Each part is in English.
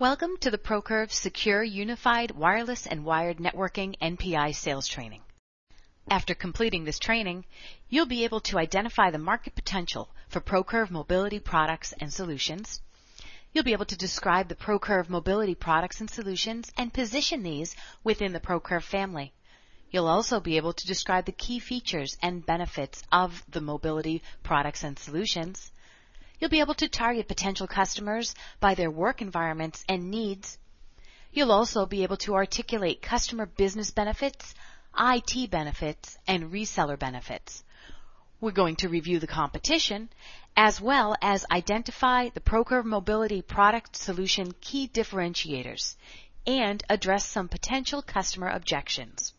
Welcome to the ProCurve Secure Unified Wireless and Wired Networking NPI Sales Training. After completing this training, you'll be able to identify the market potential for ProCurve Mobility products and solutions. You'll be able to describe the ProCurve Mobility products and solutions and position these within the ProCurve family. You'll also be able to describe the key features and benefits of the mobility products and solutions. You'll be able to target potential customers by their work environments and needs. You'll also be able to articulate customer business benefits, IT benefits, and reseller benefits. We're going to review the competition as well as identify the ProCurve Mobility product solution key differentiators and address some potential customer objections.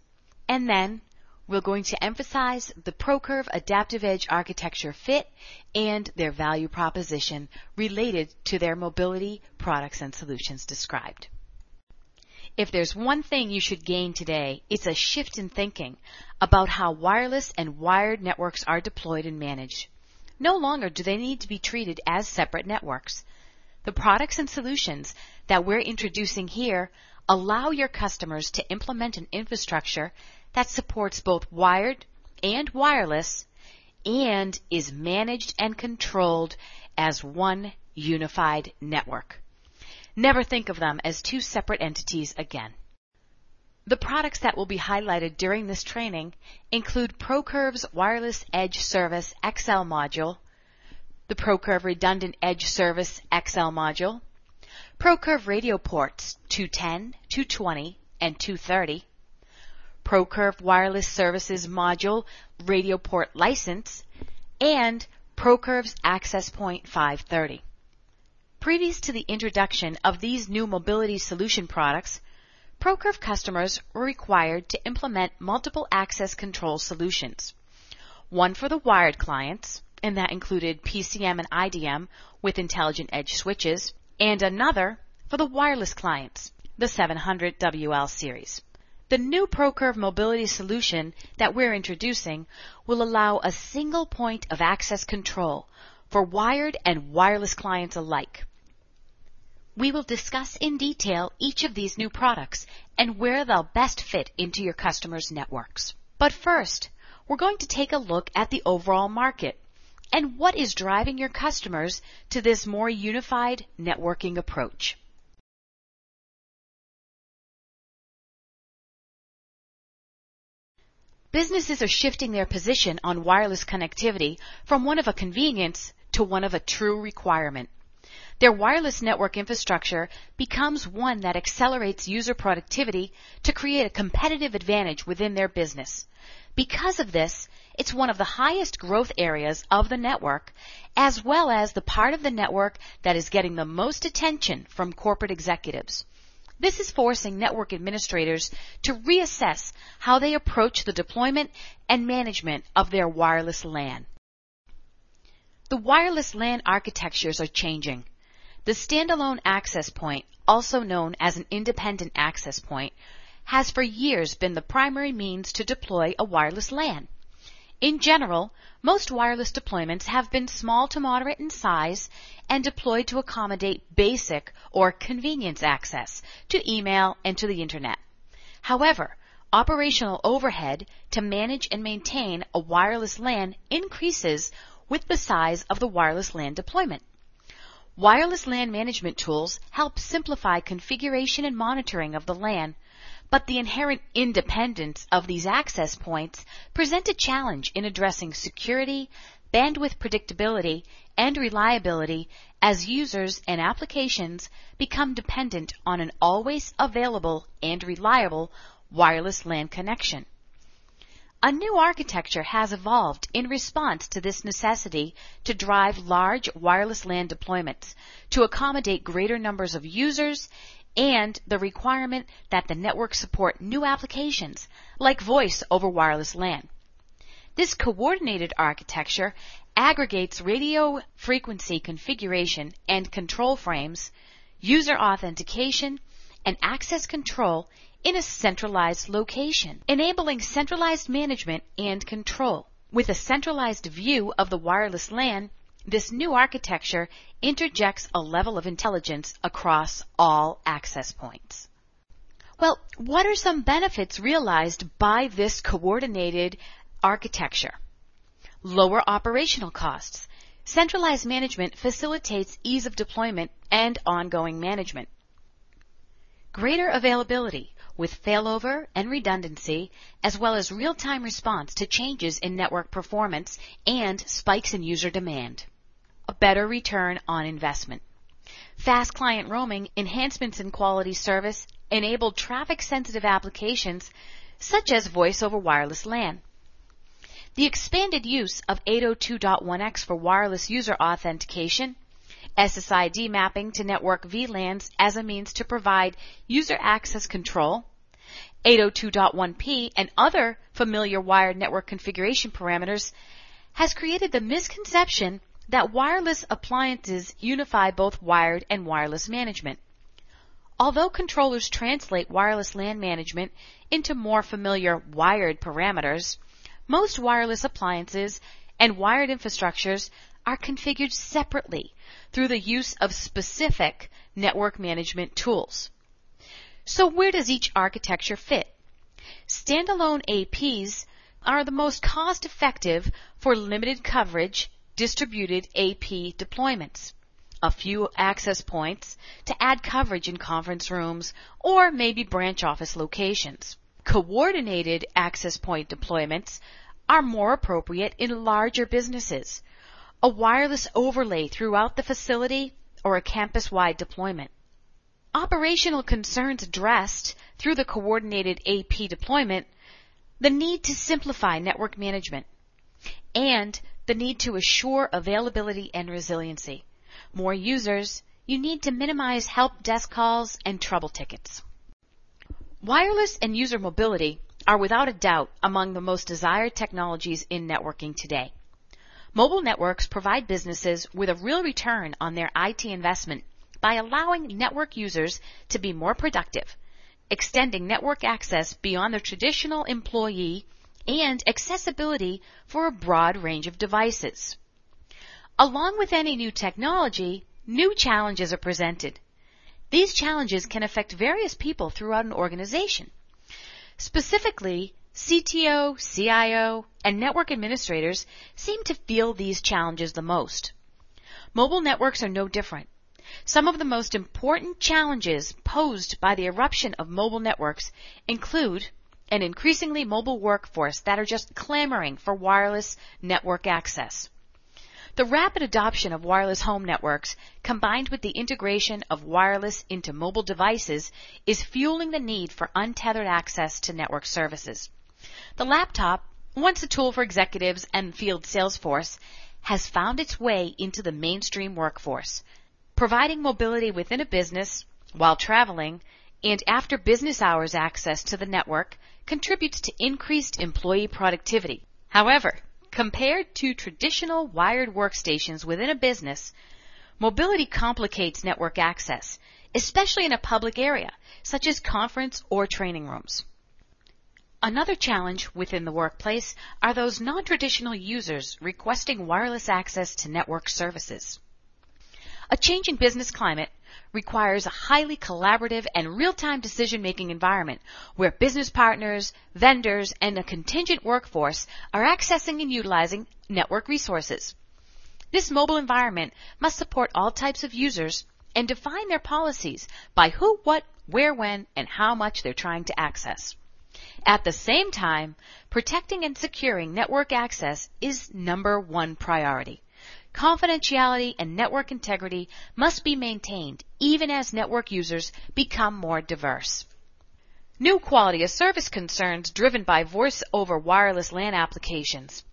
And then we're going to emphasize the ProCurve Adaptive Edge architecture fit and their value proposition related to their mobility products and solutions described. If there's one thing you should gain today, it's a shift in thinking about how wireless and wired networks are deployed and managed. No longer do they need to be treated as separate networks. The products and solutions that we're introducing here allow your customers to implement an infrastructure that supports both wired and wireless and is managed and controlled as one unified network. Never think of them as two separate entities again. The products that will be highlighted during this training include ProCurve's Wireless Edge Service XL Module, the ProCurve Redundant Edge Service XL Module, ProCurve Radio Ports 210, 220, and 230, ProCurve Wireless Services Module Radioport License, and ProCurve's Access Point 530. Previous to the introduction of these new mobility solution products, ProCurve customers were required to implement multiple access control solutions. One for the wired clients, and that included PCM and IDM with Intelligent Edge switches, and another for the wireless clients, the 700WL series. The new ProCurve Mobility solution that we're introducing will allow a single point of access control for wired and wireless clients alike. We will discuss in detail each of these new products and where they'll best fit into your customers' networks. But first, we're going to take a look at the overall market and what is driving your customers to this more unified networking approach. Businesses are shifting their position on wireless connectivity from one of a convenience to one of a true requirement. Their wireless network infrastructure becomes one that accelerates user productivity to create a competitive advantage within their business. Because of this, it's one of the highest growth areas of the network, as well as the part of the network that is getting the most attention from corporate executives. This is forcing network administrators to reassess how they approach the deployment and management of their wireless LAN. The wireless LAN architectures are changing. The standalone access point, also known as an independent access point, has for years been the primary means to deploy a wireless LAN. In general, most wireless deployments have been small to moderate in size and deployed to accommodate basic or convenience access to email and to the internet. However, operational overhead to manage and maintain a wireless LAN increases with the size of the wireless LAN deployment. Wireless LAN management tools help simplify configuration and monitoring of the LAN, but the inherent independence of these access points present a challenge in addressing security, bandwidth predictability, and reliability as users and applications become dependent on an always available and reliable wireless LAN connection. A new architecture has evolved in response to this necessity to drive large wireless LAN deployments to accommodate greater numbers of users and the requirement that the network support new applications like Voice over Wireless LAN. This coordinated architecture aggregates radio frequency configuration and control frames, user authentication, and access control in a centralized location, enabling centralized management and control. With a centralized view of the wireless LAN, This new architecture interjects a level of intelligence across all access points. Well, what are some benefits realized by this coordinated architecture? Lower operational costs. Centralized management facilitates ease of deployment and ongoing management. Greater availability with failover and redundancy, as well as real-time response to changes in network performance and spikes in user demand. A better return on investment. Fast client roaming, enhancements in quality service, enable traffic-sensitive applications such as Voice over Wireless LAN. The expanded use of 802.1X for wireless user authentication, SSID mapping to network VLANs as a means to provide user access control, 802.1p and other familiar wired network configuration parameters has created the misconception that wireless appliances unify both wired and wireless management. Although controllers translate wireless LAN management into more familiar wired parameters, most wireless appliances and wired infrastructures are configured separately through the use of specific network management tools. So where does each architecture fit? Standalone APs are the most cost-effective for limited coverage distributed AP deployments. A few access points to add coverage in conference rooms or maybe branch office locations. Coordinated access point deployments are more appropriate in larger businesses, a wireless overlay throughout the facility, or a campus-wide deployment. Operational concerns addressed through the coordinated AP deployment, the need to simplify network management, and the need to assure availability and resiliency. More users, you need to minimize help desk calls and trouble tickets. Wireless and user mobility are without a doubt among the most desired technologies in networking today. Mobile networks provide businesses with a real return on their IT investment by allowing network users to be more productive, extending network access beyond the traditional employee, and accessibility for a broad range of devices. Along with any new technology, new challenges are presented. These challenges can affect various people throughout an organization. Specifically, CTO, CIO, and network administrators seem to feel these challenges the most. Mobile networks are no different. Some of the most important challenges posed by the eruption of mobile networks include an increasingly mobile workforce that are just clamoring for wireless network access. The rapid adoption of wireless home networks, combined with the integration of wireless into mobile devices, is fueling the need for untethered access to network services. The laptop, once a tool for executives and field sales force, has found its way into the mainstream workforce, providing mobility within a business, while traveling, and after business hours access to the network contributes to increased employee productivity. However, compared to traditional wired workstations within a business, mobility complicates network access, especially in a public area, such as conference or training rooms. Another challenge within the workplace are those non-traditional users requesting wireless access to network services. A changing business climate requires a highly collaborative and real-time decision-making environment where business partners, vendors, and a contingent workforce are accessing and utilizing network resources. This mobile environment must support all types of users and define their policies by who, what, where, when, and how much they're trying to access. At the same time, protecting and securing network access is number one priority. Confidentiality and network integrity must be maintained even as network users become more diverse. New quality of service concerns driven by voice over wireless LAN applications.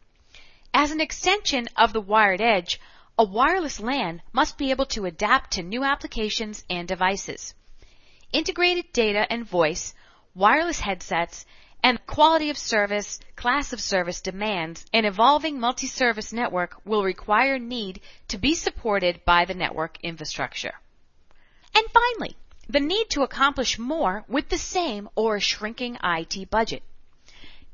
As an extension of the wired edge, a wireless LAN must be able to adapt to new applications and devices. Integrated data and voice, wireless headsets, and quality of service, class of service demands, an evolving multi-service network will require need to be supported by the network infrastructure. And finally, the need to accomplish more with the same or a shrinking IT budget.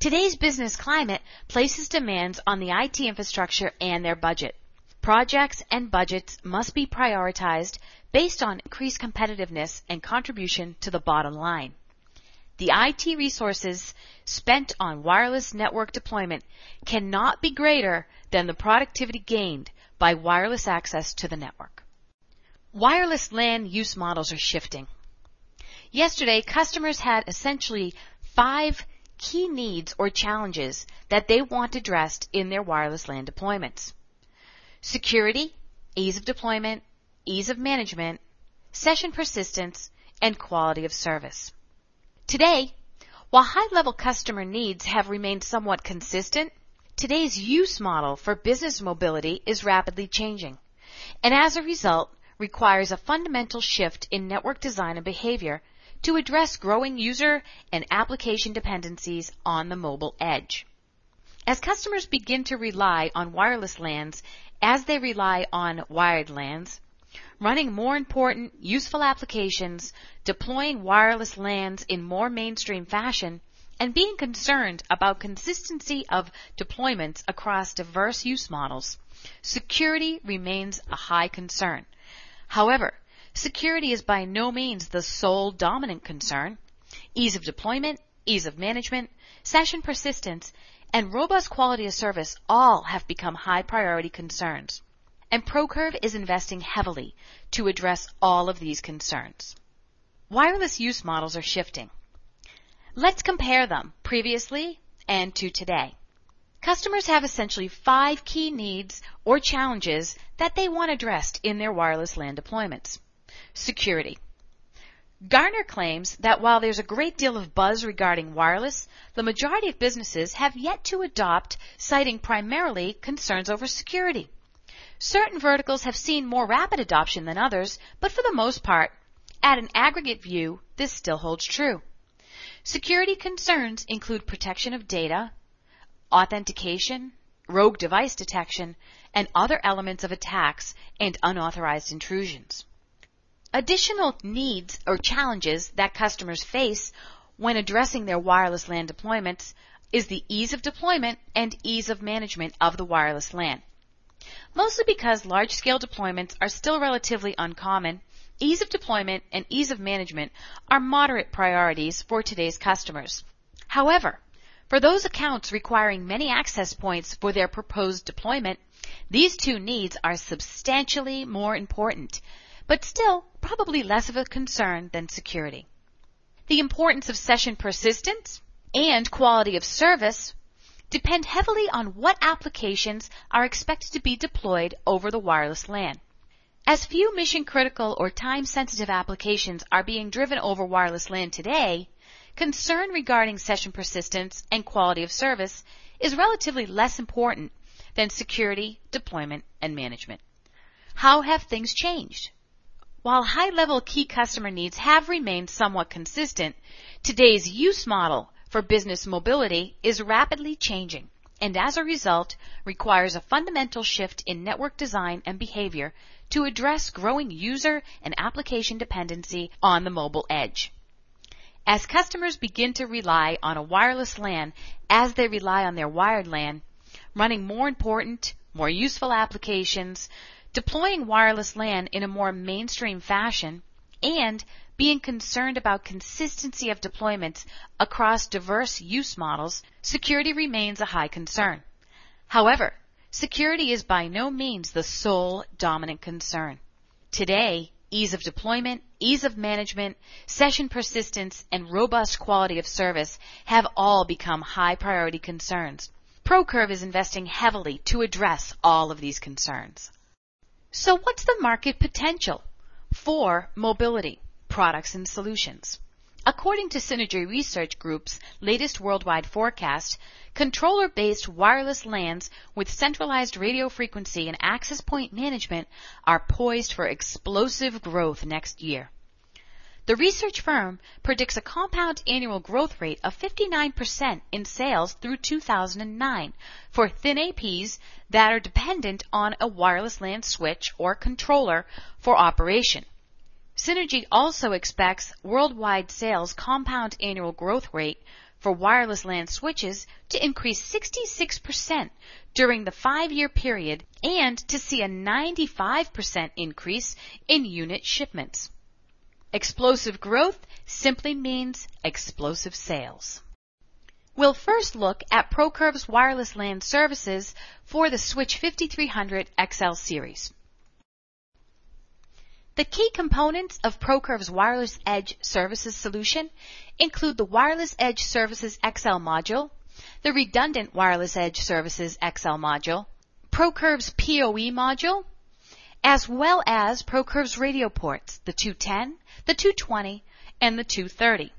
Today's business climate places demands on the IT infrastructure and their budget. Projects and budgets must be prioritized based on increased competitiveness and contribution to the bottom line. The IT resources spent on wireless network deployment cannot be greater than the productivity gained by wireless access to the network. Wireless LAN use models are shifting. Yesterday, customers had essentially 5 key needs or challenges that they want addressed in their wireless LAN deployments. Security, ease of deployment, ease of management, session persistence, and quality of service. Today, while high-level customer needs have remained somewhat consistent, today's use model for business mobility is rapidly changing, and as a result, requires a fundamental shift in network design and behavior to address growing user and application dependencies on the mobile edge. As customers begin to rely on wireless LANs as they rely on wired LANs, running more important, useful applications, deploying wireless LANs in more mainstream fashion, and being concerned about consistency of deployments across diverse use models, security remains a high concern. However, security is by no means the sole dominant concern. Ease of deployment, ease of management, session persistence, and robust quality of service all have become high priority concerns, and ProCurve is investing heavily to address all of these concerns. Wireless use models are shifting. Let's compare them previously and to today. Customers have essentially 5 key needs or challenges that they want addressed in their wireless LAN deployments. Security. Gartner claims that while there's a great deal of buzz regarding wireless, the majority of businesses have yet to adopt, citing primarily concerns over security. Certain verticals have seen more rapid adoption than others, but for the most part, at an aggregate view, this still holds true. Security concerns include protection of data, authentication, rogue device detection, and other elements of attacks and unauthorized intrusions. Additional needs or challenges that customers face when addressing their wireless LAN deployments is the ease of deployment and ease of management of the wireless LAN. Mostly because large-scale deployments are still relatively uncommon, ease of deployment and ease of management are moderate priorities for today's customers. However, for those accounts requiring many access points for their proposed deployment, these two needs are substantially more important, but still probably less of a concern than security. The importance of session persistence and quality of service depend heavily on what applications are expected to be deployed over the wireless LAN. As few mission-critical or time-sensitive applications are being driven over wireless LAN today, concern regarding session persistence and quality of service is relatively less important than security, deployment, and management. How have things changed? While high-level key customer needs have remained somewhat consistent, today's use model for business mobility is rapidly changing, and as a result, requires a fundamental shift in network design and behavior to address growing user and application dependency on the mobile edge. As customers begin to rely on a wireless LAN as they rely on their wired LAN, running more important, more useful applications, deploying wireless LAN in a more mainstream fashion, and being concerned about consistency of deployments across diverse use models, security remains a high concern. However, security is by no means the sole dominant concern. Today, ease of deployment, ease of management, session persistence, and robust quality of service have all become high priority concerns. ProCurve is investing heavily to address all of these concerns. So what's the market potential for mobility, products, and solutions? According to Synergy Research Group's latest worldwide forecast, controller-based wireless LANs with centralized radio frequency and access point management are poised for explosive growth next year. The research firm predicts a compound annual growth rate of 59% in sales through 2009 for thin APs that are dependent on a wireless LAN switch or controller for operation. Synergy also expects worldwide sales compound annual growth rate for wireless LAN switches to increase 66% during the 5-year period and to see a 95% increase in unit shipments. Explosive growth simply means explosive sales. We'll first look at ProCurve's wireless LAN services for the Switch 5300 XL series. The key components of ProCurve's Wireless Edge Services solution include the Wireless Edge Services XL module, the redundant Wireless Edge Services XL module, ProCurve's PoE module, as well as ProCurve's radio ports, the 210, the 220, and the 230.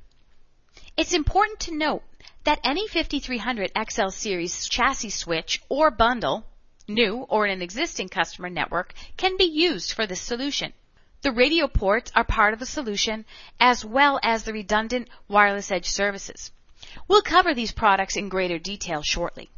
It's important to note that any 5300 XL series chassis switch or bundle, new or in an existing customer network, can be used for this solution. The radio ports are part of the solution, as well as the redundant wireless edge services. We'll cover these products in greater detail shortly.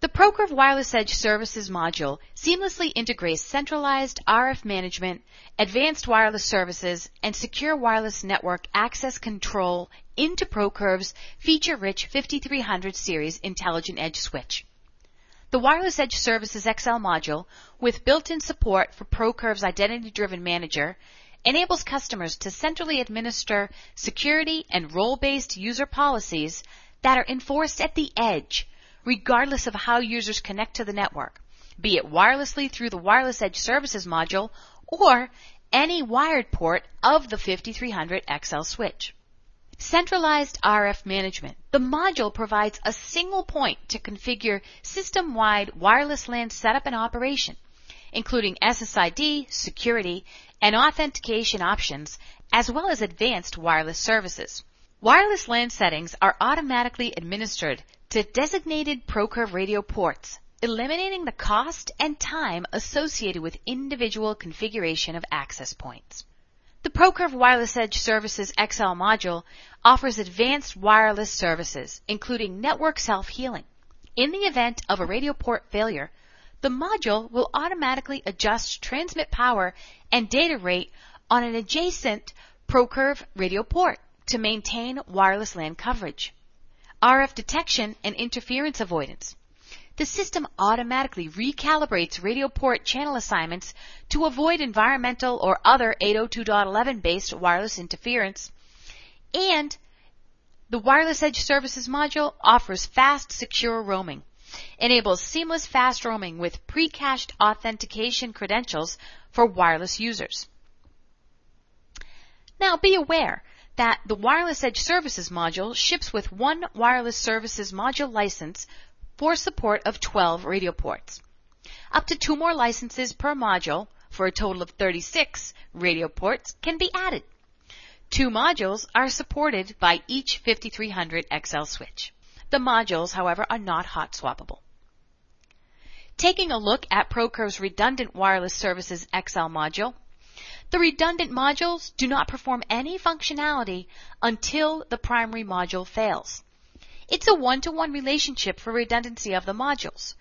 The ProCurve Wireless Edge Services module seamlessly integrates centralized RF management, advanced wireless services, and secure wireless network access control into ProCurve's feature-rich 5300 series Intelligent Edge switch. The Wireless Edge Services XL module, with built-in support for ProCurve's Identity-Driven Manager, enables customers to centrally administer security and role-based user policies that are enforced at the edge, regardless of how users connect to the network, be it wirelessly through the Wireless Edge Services module or any wired port of the 5300 XL switch. Centralized RF management. The module provides a single point to configure system-wide wireless LAN setup and operation, including SSID, security, and authentication options, as well as advanced wireless services. Wireless LAN settings are automatically administered to designated ProCurve radio ports, eliminating the cost and time associated with individual configuration of access points. The ProCurve Wireless Edge Services XL module offers advanced wireless services, including network self-healing. In the event of a radio port failure, the module will automatically adjust transmit power and data rate on an adjacent ProCurve radio port to maintain wireless LAN coverage. RF detection and interference avoidance. The system automatically recalibrates radio port channel assignments to avoid environmental or other 802.11 based wireless interference. And the Wireless Edge Services module offers fast, secure roaming, enables seamless fast roaming with pre-cached authentication credentials for wireless users. Now be aware that the Wireless Edge Services module ships with one Wireless Services module license for support of 12 radio ports. Up to 2 more licenses per module for a total of 36 radio ports can be added. 2 modules are supported by each 5300 XL switch. The modules, however, are not hot swappable. Taking a look at ProCurve's redundant Wireless Services XL module, the redundant modules do not perform any functionality until the primary module fails. It's a one-to-one relationship for redundancy of the modules.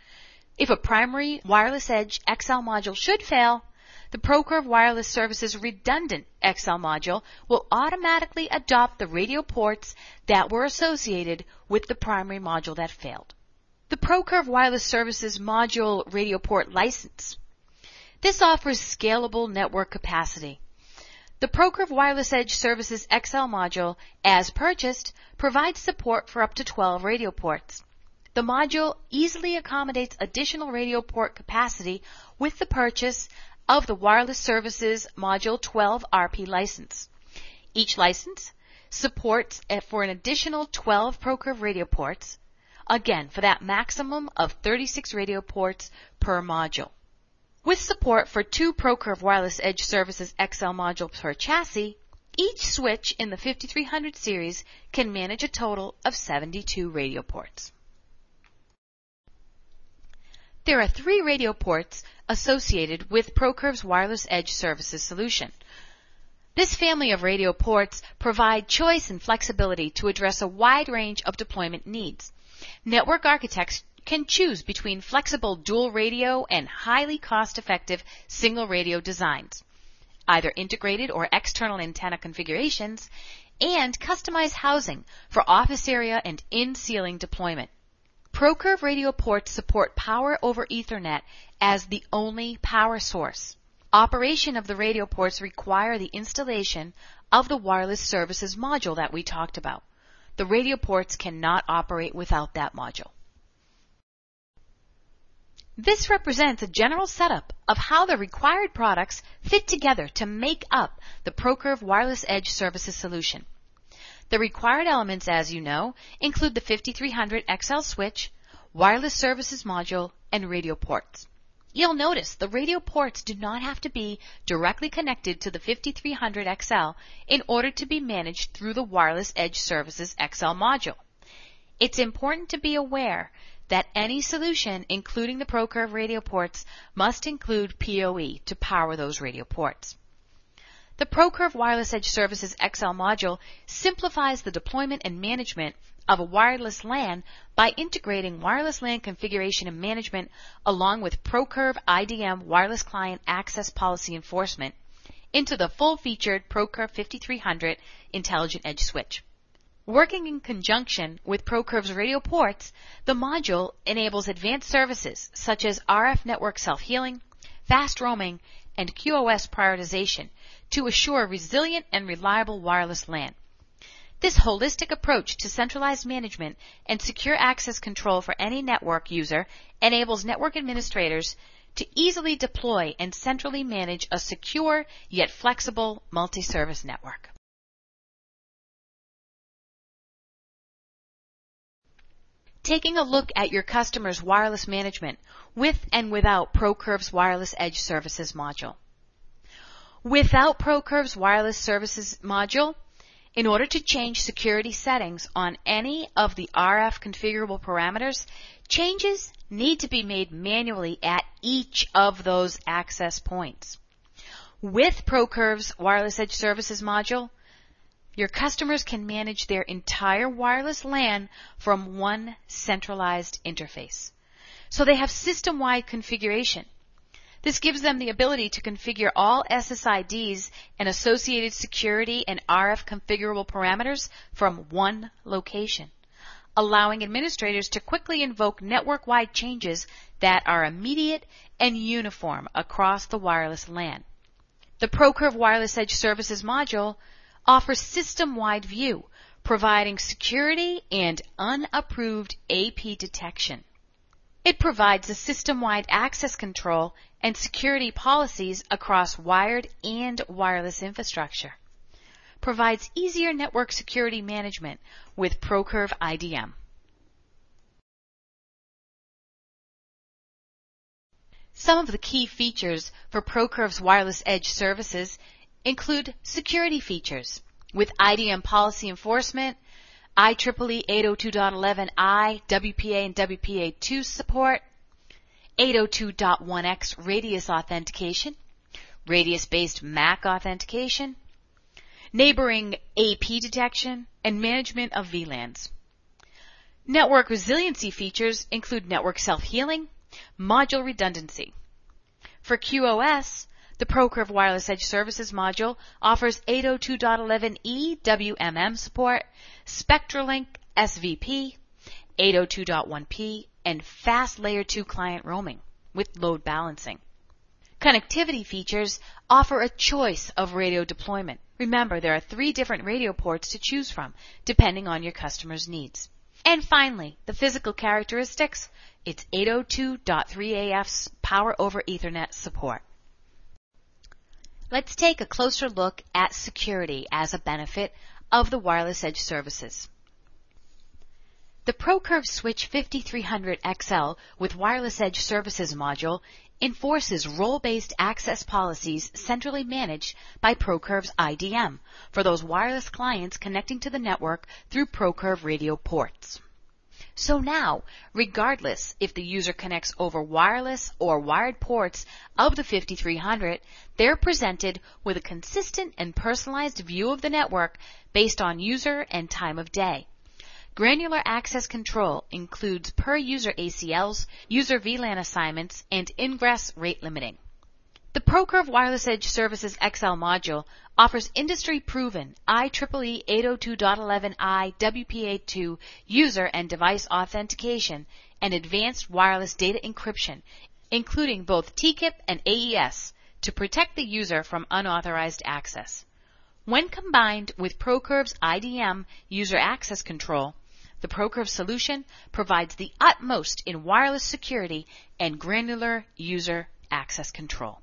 If a primary Wireless Edge XL module should fail, the ProCurve Wireless Services redundant XL module will automatically adopt the radio ports that were associated with the primary module that failed. The ProCurve Wireless Services module Radioport License. This offers scalable network capacity. The ProCurve Wireless Edge Services XL module, as purchased, provides support for up to 12 radio ports. The module easily accommodates additional radio port capacity with the purchase of the Wireless Services Module 12 RP license. Each license supports for an additional 12 ProCurve radio ports, again for that maximum of 36 radio ports per module. With support for 2 ProCurve Wireless Edge Services XL modules per chassis, each switch in the 5300 series can manage a total of 72 radio ports. There are 3 radio ports associated with ProCurve's Wireless Edge Services solution. This family of radio ports provide choice and flexibility to address a wide range of deployment needs. Network architects can choose between flexible dual radio and highly cost-effective single radio designs. either integrated or external antenna configurations, and customize housing for office area and in-ceiling deployment. ProCurve radio ports support power over Ethernet as the only power source. Operation of the radio ports require the installation of the Wireless Services module that we talked about. The radio ports cannot operate without that module. This represents a general setup of how the required products fit together to make up the ProCurve Wireless Edge Services solution. The required elements, as you know, include the 5300 XL switch, Wireless Services module, and radio ports. You'll notice the radio ports do not have to be directly connected to the 5300 XL in order to be managed through the Wireless Edge Services XL module. It's important to be aware that any solution, including the ProCurve radio ports, must include PoE to power those radio ports. The ProCurve Wireless Edge Services XL module simplifies the deployment and management of a wireless LAN by integrating wireless LAN configuration and management along with ProCurve IDM wireless client access policy enforcement into the full-featured ProCurve 5300 Intelligent Edge switch. Working in conjunction with ProCurve's radio ports, the module enables advanced services such as RF network self-healing, fast roaming, and QoS prioritization to assure resilient and reliable wireless LAN. This holistic approach to centralized management and secure access control for any network user enables network administrators to easily deploy and centrally manage a secure yet flexible multi-service network. Taking a look at your customer's wireless management with and without ProCurve's Wireless Edge Services module. Without ProCurve's Wireless Services module, in order to change security settings on any of the RF configurable parameters, changes need to be made manually at each of those access points. With ProCurve's Wireless Edge Services module, your customers can manage their entire wireless LAN from one centralized interface. So they have system-wide configuration. This gives them the ability to configure all SSIDs and associated security and RF configurable parameters from one location, allowing administrators to quickly invoke network-wide changes that are immediate and uniform across the wireless LAN. The ProCurve Wireless Edge Services module offers system-wide view, providing security and unapproved AP detection. It provides a system-wide access control and security policies across wired and wireless infrastructure. Provides easier network security management with ProCurve IDM. Some of the key features for ProCurve's Wireless Edge Services include security features with IDM policy enforcement, IEEE 802.11i, WPA and WPA2 support, 802.1X RADIUS authentication, RADIUS-based MAC authentication, neighboring AP detection, and management of VLANs. Network resiliency features include network self-healing, module redundancy. For QoS, the ProCurve Wireless Edge Services module offers 802.11e WMM support, Spectralink SVP, 802.1p, and fast Layer 2 client roaming with load balancing. Connectivity features offer a choice of radio deployment. Remember, there are 3 different radio ports to choose from, depending on your customer's needs. And finally, the physical characteristics, it's 802.3AF's Power over Ethernet support. Let's take a closer look at security as a benefit of the Wireless Edge Services. The ProCurve Switch 5300 XL with Wireless Edge Services module enforces role-based access policies centrally managed by ProCurve's IDM for those wireless clients connecting to the network through ProCurve radio ports. So now, regardless if the user connects over wireless or wired ports of the 5300, they're presented with a consistent and personalized view of the network based on user and time of day. Granular access control includes per-user ACLs, user VLAN assignments, and ingress rate limiting. The ProCurve Wireless Edge Services XL module offers industry-proven IEEE 802.11i WPA2 user and device authentication and advanced wireless data encryption, including both TCP and AES, to protect the user from unauthorized access. When combined with ProCurve's IDM user access control, the ProCurve solution provides the utmost in wireless security and granular user access control.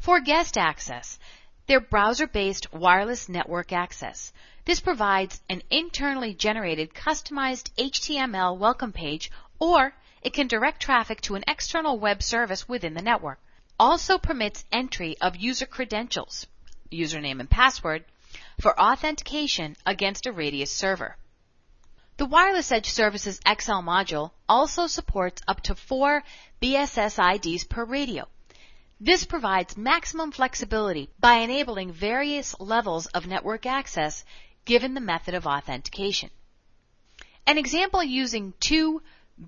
For guest access, they're browser-based wireless network access. This provides an internally generated customized HTML welcome page, or it can direct traffic to an external web service within the network. Also permits entry of user credentials, username and password, for authentication against a RADIUS server. The Wireless Edge Services XL module also supports up to 4 BSSIDs per radio. This provides maximum flexibility by enabling various levels of network access given the method of authentication. An example using 2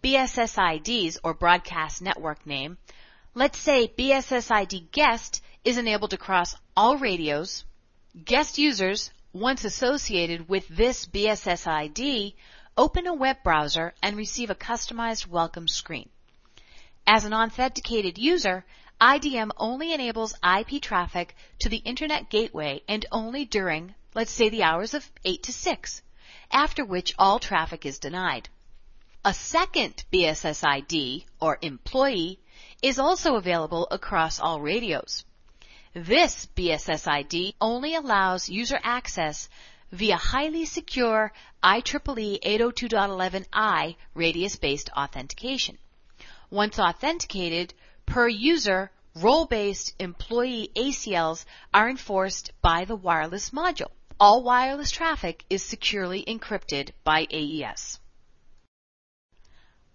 BSSIDs, or broadcast network name. Let's say BSSID guest is enabled to cross all radios. Guest users, once associated with this BSSID, open a web browser and receive a customized welcome screen. As an authenticated user, IDM only enables IP traffic to the Internet gateway and only during, let's say, the hours of 8 to 6, after which all traffic is denied. A second BSSID, or employee, is also available across all radios. This BSSID only allows user access via highly secure IEEE 802.11i RADIUS-based authentication. Once authenticated, per user, role-based employee ACLs are enforced by the wireless module. All wireless traffic is securely encrypted by AES.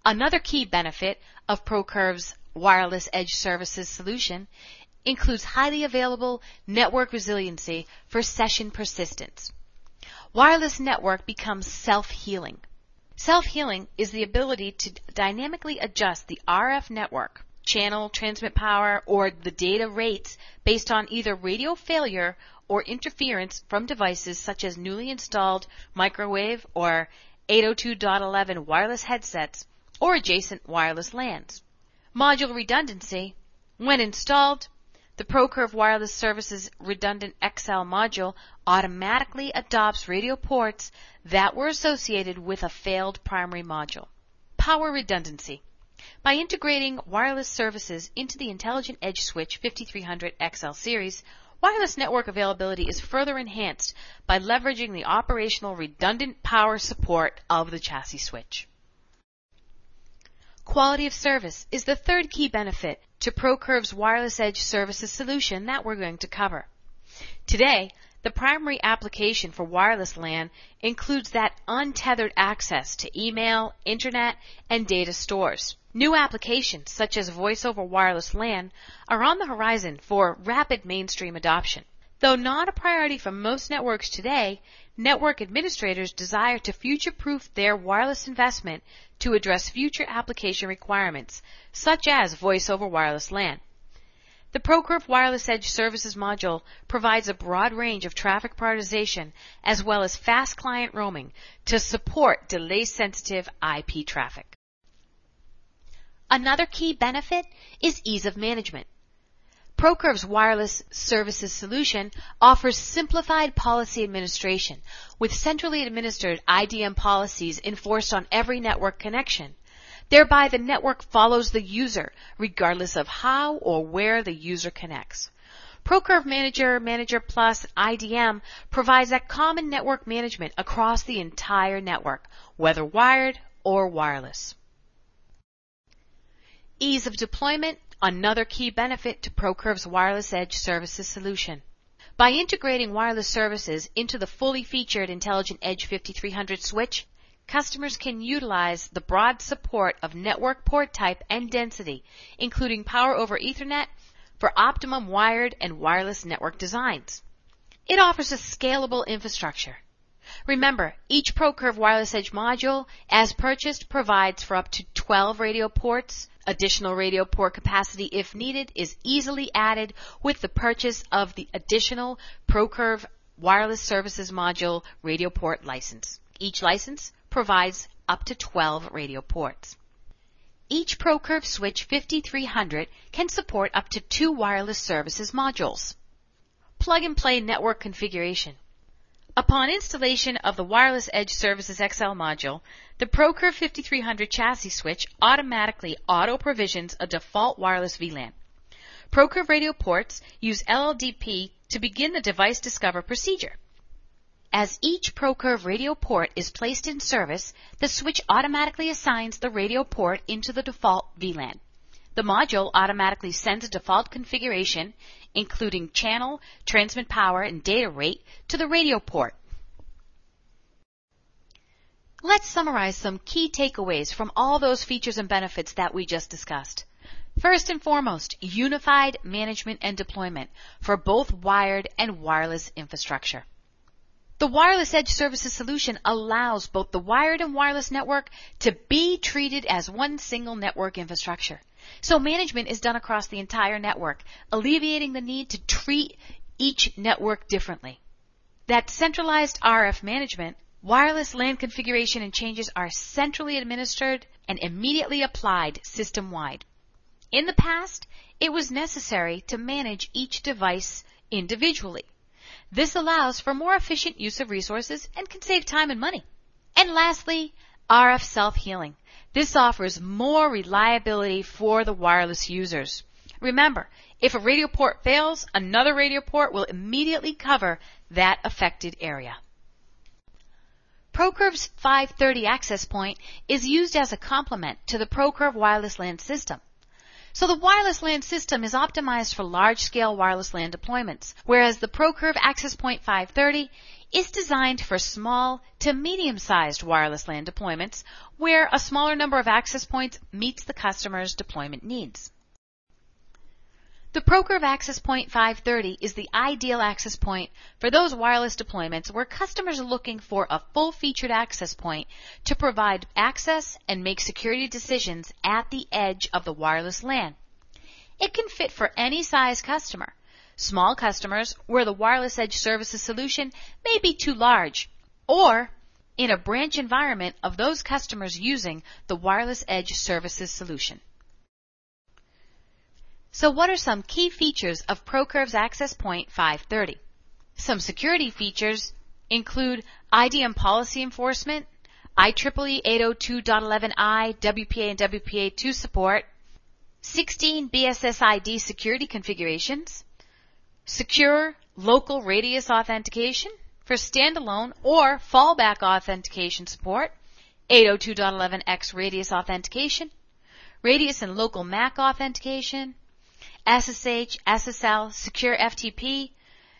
Another key benefit of ProCurve's Wireless Edge Services solution includes highly available network resiliency for session persistence. Wireless network becomes self-healing. Self-healing is the ability to dynamically adjust the RF network, channel, transmit power, or the data rates based on either radio failure or interference from devices such as newly installed microwave or 802.11 wireless headsets or adjacent wireless LANs. Module redundancy. When installed, the ProCurve Wireless Services Redundant XL module automatically adopts radio ports that were associated with a failed primary module. Power redundancy. By integrating wireless services into the Intelligent Edge Switch 5300 XL series, wireless network availability is further enhanced by leveraging the operational redundant power support of the chassis switch. Quality of service is the third key benefit to ProCurve's Wireless Edge Services solution that we're going to cover. Today, the primary application for wireless LAN includes that untethered access to email, internet, and data stores. New applications such as Voice over Wireless LAN are on the horizon for rapid mainstream adoption. Though not a priority for most networks today, network administrators desire to future-proof their wireless investment to address future application requirements, such as Voice over Wireless LAN. The ProCurve Wireless Edge Services module provides a broad range of traffic prioritization as well as fast client roaming to support delay-sensitive IP traffic. Another key benefit is ease of management. ProCurve's Wireless Services solution offers simplified policy administration with centrally administered IDM policies enforced on every network connection. Thereby, the network follows the user regardless of how or where the user connects. ProCurve Manager, Manager Plus, IDM provides that common network management across the entire network, whether wired or wireless. Ease of deployment, another key benefit to ProCurve's Wireless Edge Services solution. By integrating wireless services into the fully featured Intelligent Edge 5300 switch, customers can utilize the broad support of network port type and density, including power over Ethernet, for optimum wired and wireless network designs. It offers a scalable infrastructure. Remember, each ProCurve Wireless Edge module, as purchased, provides for up to 12 radio ports. Additional radio port capacity, if needed, is easily added with the purchase of the additional ProCurve Wireless Services Module Radioport License. Each license provides up to 12 radio ports. Each ProCurve switch 5300 can support up to 2 wireless services modules. Plug-and-play network configuration. Upon installation of the Wireless Edge Services XL module, the ProCurve 5300 chassis switch automatically auto-provisions a default wireless VLAN. ProCurve radio ports use LLDP to begin the device discover procedure. As each ProCurve radio port is placed in service, the switch automatically assigns the radio port into the default VLAN. The module automatically sends a default configuration, including channel, transmit power, and data rate, to the radio port. Let's summarize some key takeaways from all those features and benefits that we just discussed. First and foremost, unified management and deployment for both wired and wireless infrastructure. The Wireless Edge Services solution allows both the wired and wireless network to be treated as one single network infrastructure. So management is done across the entire network, alleviating the need to treat each network differently. That centralized RF management, wireless LAN configuration and changes are centrally administered and immediately applied system-wide. In the past, it was necessary to manage each device individually. This allows for more efficient use of resources and can save time and money. And lastly, RF self-healing. This offers more reliability for the wireless users. Remember, if a radio port fails, another radio port will immediately cover that affected area. ProCurve's 530 access point is used as a complement to the ProCurve wireless LAN system. So the wireless LAN system is optimized for large-scale wireless LAN deployments, whereas the ProCurve Access Point 530 is designed for small to medium-sized wireless LAN deployments, where a smaller number of access points meets the customer's deployment needs. The ProCurve Access Point 530 is the ideal access point for those wireless deployments where customers are looking for a full-featured access point to provide access and make security decisions at the edge of the wireless LAN. It can fit for any size customer. Small customers where the Wireless Edge Services solution may be too large, or in a branch environment of those customers using the Wireless Edge Services solution. So what are some key features of ProCurve's Access Point 530? Some security features include IDM policy enforcement, IEEE 802.11i, WPA and WPA2 support, 16 BSSID security configurations, secure local RADIUS authentication for standalone or fallback authentication support, 802.11x RADIUS authentication, RADIUS and local MAC authentication, SSH, SSL, secure FTP,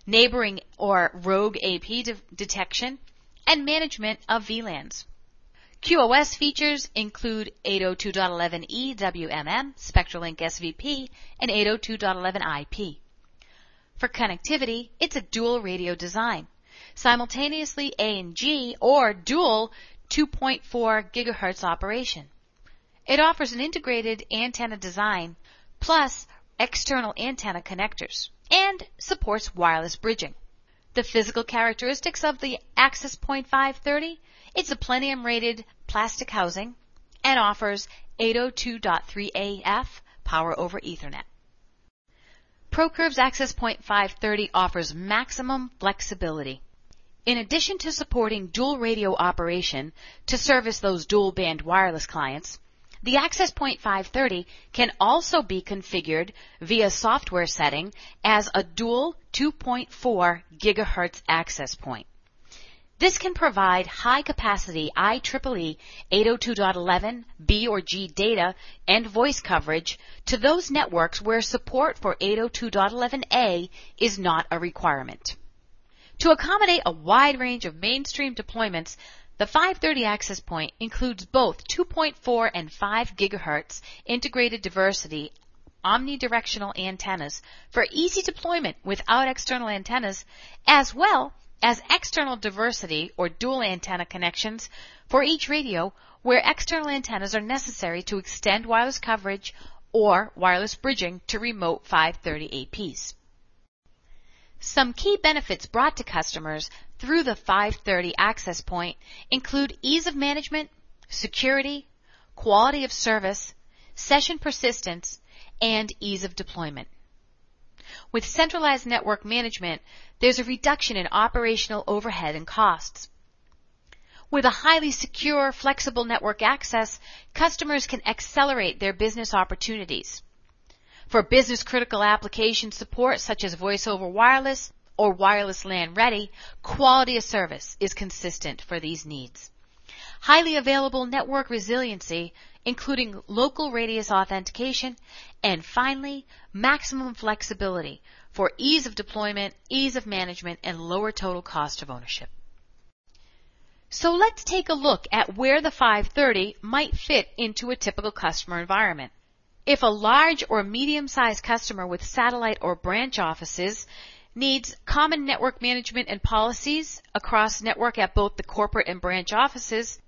neighboring or rogue AP detection, and management of VLANs. QoS features include 802.11e WMM, Spectralink SVP, and 802.11ip. For connectivity, it's a dual radio design, simultaneously A and G or dual 2.4 GHz operation. It offers an integrated antenna design plus external antenna connectors, and supports wireless bridging. The physical characteristics of the Access Point 530, it's a plenum-rated plastic housing and offers 802.3AF power over Ethernet. ProCurve's Access Point 530 offers maximum flexibility. In addition to supporting dual radio operation to service those dual-band wireless clients, the Access Point 530 can also be configured via software setting as a dual 2.4 GHz access point. This can provide high-capacity IEEE 802.11b or g data and voice coverage to those networks where support for 802.11a is not a requirement. To accommodate a wide range of mainstream deployments, the 530 access point includes both 2.4 and 5 GHz integrated diversity omnidirectional antennas for easy deployment without external antennas, as well as external diversity or dual antenna connections for each radio where external antennas are necessary to extend wireless coverage or wireless bridging to remote 530 APs. Some key benefits brought to customers through the 530 access point include ease of management, security, quality of service, session persistence, and ease of deployment. With centralized network management, there's a reduction in operational overhead and costs. With a highly secure, flexible network access, customers can accelerate their business opportunities. For business-critical application support such as Voice over Wireless or Wireless LAN Ready, quality of service is consistent for these needs. Highly available network resiliency, including local radius authentication, and finally, maximum flexibility for ease of deployment, ease of management, and lower total cost of ownership. So let's take a look at where the 530 might fit into a typical customer environment. If a large or medium-sized customer with satellite or branch offices needs common network management and policies across network at both the corporate and branch offices,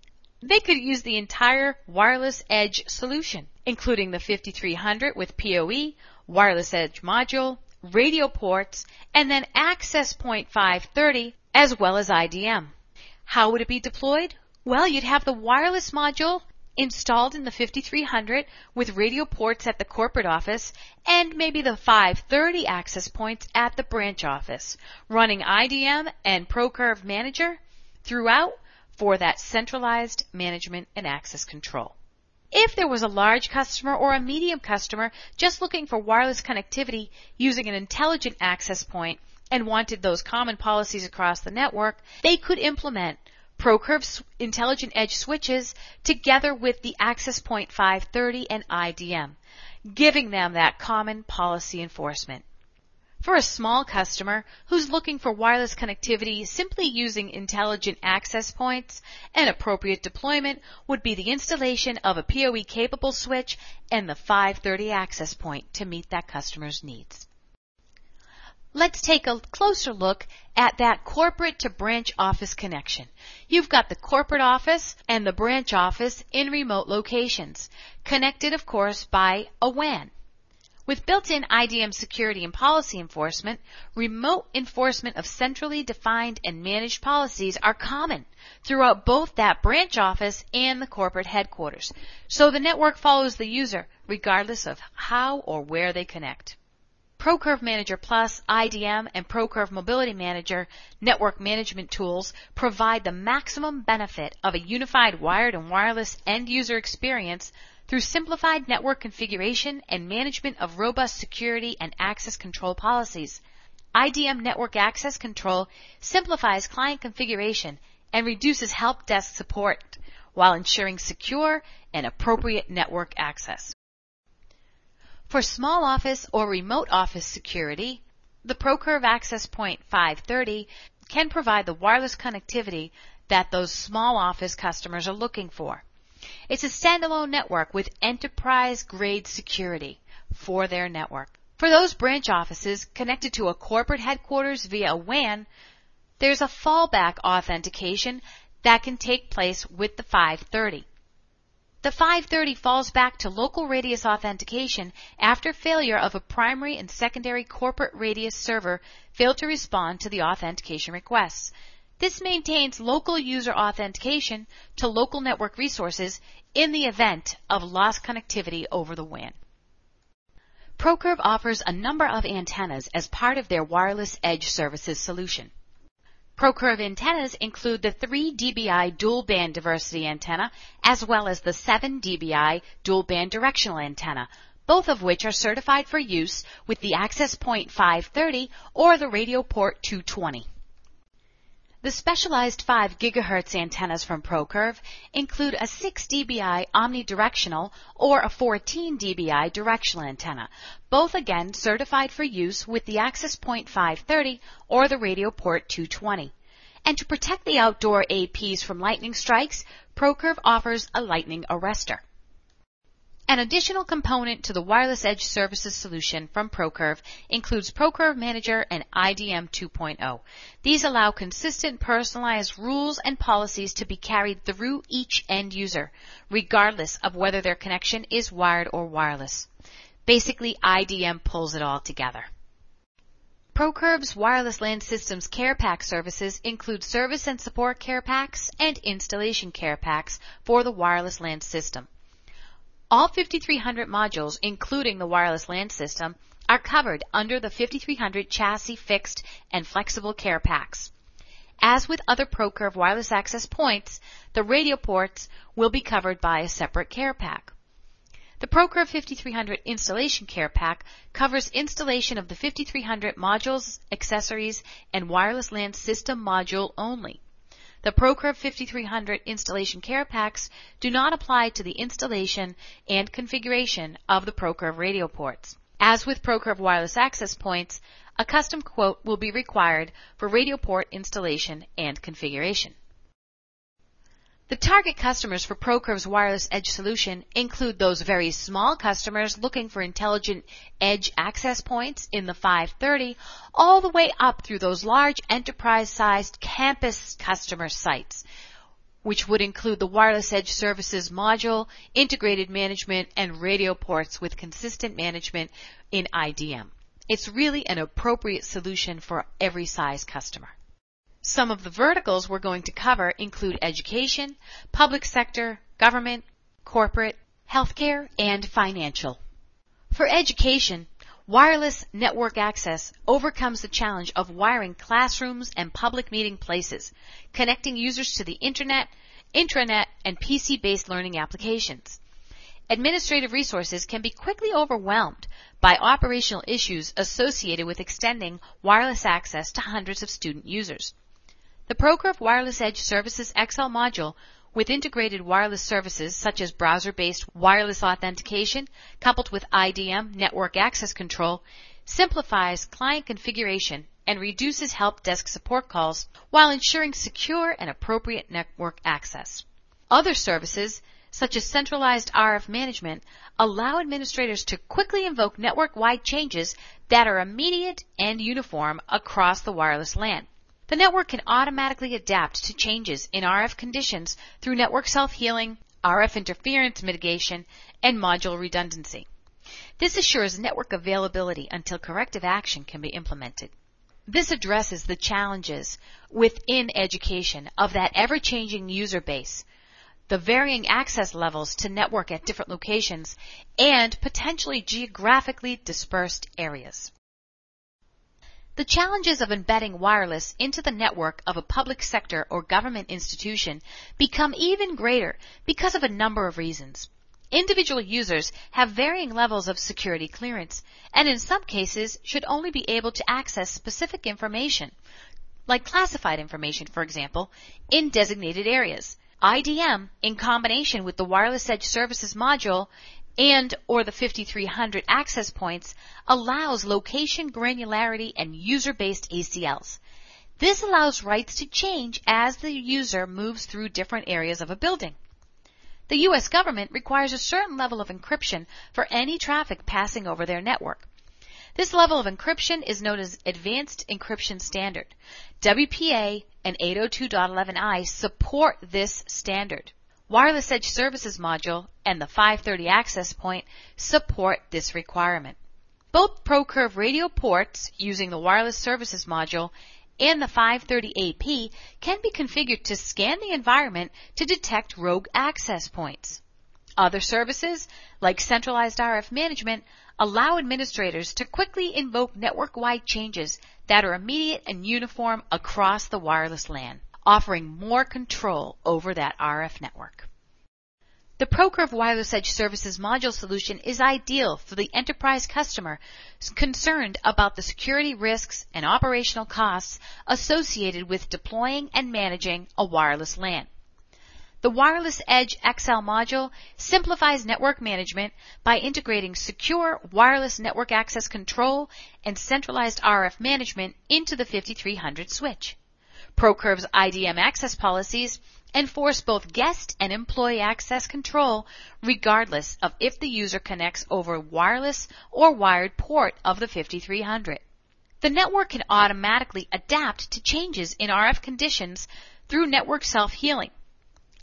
they could use the entire Wireless Edge solution, including the 5300 with PoE, Wireless Edge Module, Radio Ports, and then Access Point 530, as well as IDM. How would it be deployed? Well, you'd have the wireless module installed in the 5300 with radio ports at the corporate office and maybe the 530 access points at the branch office, running IDM and ProCurve Manager throughout for that centralized management and access control. If there was a large customer or a medium customer just looking for wireless connectivity using an intelligent access point and wanted those common policies across the network, they could implement ProCurve's Intelligent Edge switches together with the Access Point 530 and IDM, giving them that common policy enforcement. For a small customer who's looking for wireless connectivity, simply using intelligent access points and appropriate deployment would be the installation of a PoE-capable switch and the 530 access point to meet that customer's needs. Let's take a closer look at that corporate to branch office connection. You've got the corporate office and the branch office in remote locations, connected, of course, by a WAN. With built-in IDM security and policy enforcement, remote enforcement of centrally defined and managed policies are common throughout both that branch office and the corporate headquarters, so the network follows the user regardless of how or where they connect. ProCurve Manager Plus, IDM, and ProCurve Mobility Manager network management tools provide the maximum benefit of a unified wired and wireless end-user experience through simplified network configuration and management of robust security and access control policies. IDM Network Access Control simplifies client configuration and reduces help desk support while ensuring secure and appropriate network access. For small office or remote office security, the ProCurve Access Point 530 can provide the wireless connectivity that those small office customers are looking for. It's a standalone network with enterprise-grade security for their network. For those branch offices connected to a corporate headquarters via WAN, there's a fallback authentication that can take place with the 530. The 530 falls back to local radius authentication after failure of a primary and secondary corporate radius server failed to respond to the authentication requests. This maintains local user authentication to local network resources in the event of lost connectivity over the WAN. ProCurve offers a number of antennas as part of their Wireless Edge Services solution. ProCurve antennas include the 3 dBi dual-band diversity antenna as well as the 7 dBi dual-band directional antenna, both of which are certified for use with the Access Point 530 or the Radioport 220. The specialized 5 GHz antennas from ProCurve include a 6 dBi omnidirectional or a 14 dBi directional antenna, both again certified for use with the Access Point 530 or the Radioport 220. And to protect the outdoor APs from lightning strikes, ProCurve offers a lightning arrestor. An additional component to the Wireless Edge Services solution from ProCurve includes ProCurve Manager and IDM 2.0. These allow consistent personalized rules and policies to be carried through each end user, regardless of whether their connection is wired or wireless. Basically, IDM pulls it all together. ProCurve's Wireless LAN Systems Care Pack services include service and support care packs and installation care packs for the Wireless LAN system. All 5300 modules, including the Wireless LAN system, are covered under the 5300 chassis fixed and flexible care packs. As with other ProCurve wireless access points, the radio ports will be covered by a separate care pack. The ProCurve 5300 Installation Care Pack covers installation of the 5300 modules, accessories, and wireless LAN system module only. The ProCurve 5300 Installation Care Packs do not apply to the installation and configuration of the ProCurve radio ports. As with ProCurve wireless access points, a custom quote will be required for radio port installation and configuration. The target customers for ProCurve's Wireless Edge solution include those very small customers looking for intelligent edge access points in the 530, all the way up through those large enterprise-sized campus customer sites, which would include the Wireless Edge Services module, integrated management, and radio ports with consistent management in IDM. It's really an appropriate solution for every size customer. Some of the verticals we're going to cover include education, public sector, government, corporate, healthcare, and financial. For education, wireless network access overcomes the challenge of wiring classrooms and public meeting places, connecting users to the internet, intranet, and PC-based learning applications. Administrative resources can be quickly overwhelmed by operational issues associated with extending wireless access to hundreds of student users. The ProCurve Wireless Edge Services XL module with integrated wireless services such as browser-based wireless authentication coupled with IDM network access control simplifies client configuration and reduces help desk support calls while ensuring secure and appropriate network access. Other services such as centralized RF management allow administrators to quickly invoke network-wide changes that are immediate and uniform across the wireless LAN. The network can automatically adapt to changes in RF conditions through network self-healing, RF interference mitigation, and module redundancy. This assures network availability until corrective action can be implemented. This addresses the challenges within education of that ever-changing user base, the varying access levels to network at different locations, and potentially geographically dispersed areas. The challenges of embedding wireless into the network of a public sector or government institution become even greater because of a number of reasons. Individual users have varying levels of security clearance, and in some cases should only be able to access specific information, like classified information, for example, in designated areas. IDM, in combination with the Wireless Edge Services module, and or the 5300 access points, allows location granularity and user-based ACLs. This allows rights to change as the user moves through different areas of a building. The U.S. government requires a certain level of encryption for any traffic passing over their network. This level of encryption is known as Advanced Encryption Standard. WPA and 802.11i support this standard. Wireless Edge Services module and the 530 access point support this requirement. Both ProCurve radio ports using the Wireless Services module and the 530 AP can be configured to scan the environment to detect rogue access points. Other services, like centralized RF management, allow administrators to quickly invoke network-wide changes that are immediate and uniform across the wireless LAN, offering more control over that RF network. The ProCurve Wireless Edge Services module solution is ideal for the enterprise customer concerned about the security risks and operational costs associated with deploying and managing a wireless LAN. The Wireless Edge XL module simplifies network management by integrating secure wireless network access control and centralized RF management into the 5300 switch. ProCurve's IDM access policies enforce both guest and employee access control regardless of if the user connects over a wireless or wired port of the 5300. The network can automatically adapt to changes in RF conditions through network self-healing,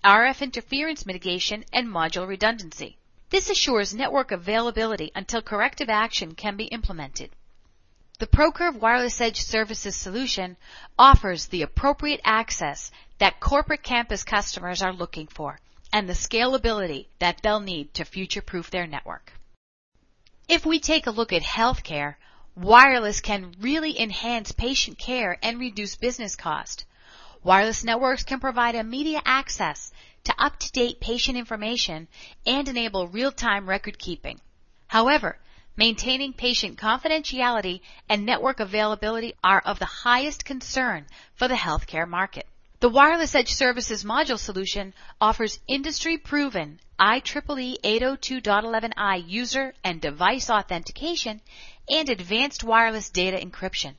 RF interference mitigation, and module redundancy. This assures network availability until corrective action can be implemented. The ProCurve Wireless Edge Services solution offers the appropriate access that corporate campus customers are looking for and the scalability that they'll need to future-proof their network. If we take a look at healthcare, wireless can really enhance patient care and reduce business cost. Wireless networks can provide immediate access to up-to-date patient information and enable real-time record keeping. However, maintaining patient confidentiality and network availability are of the highest concern for the healthcare market. The Wireless Edge Services module solution offers industry-proven IEEE 802.11i user and device authentication and advanced wireless data encryption.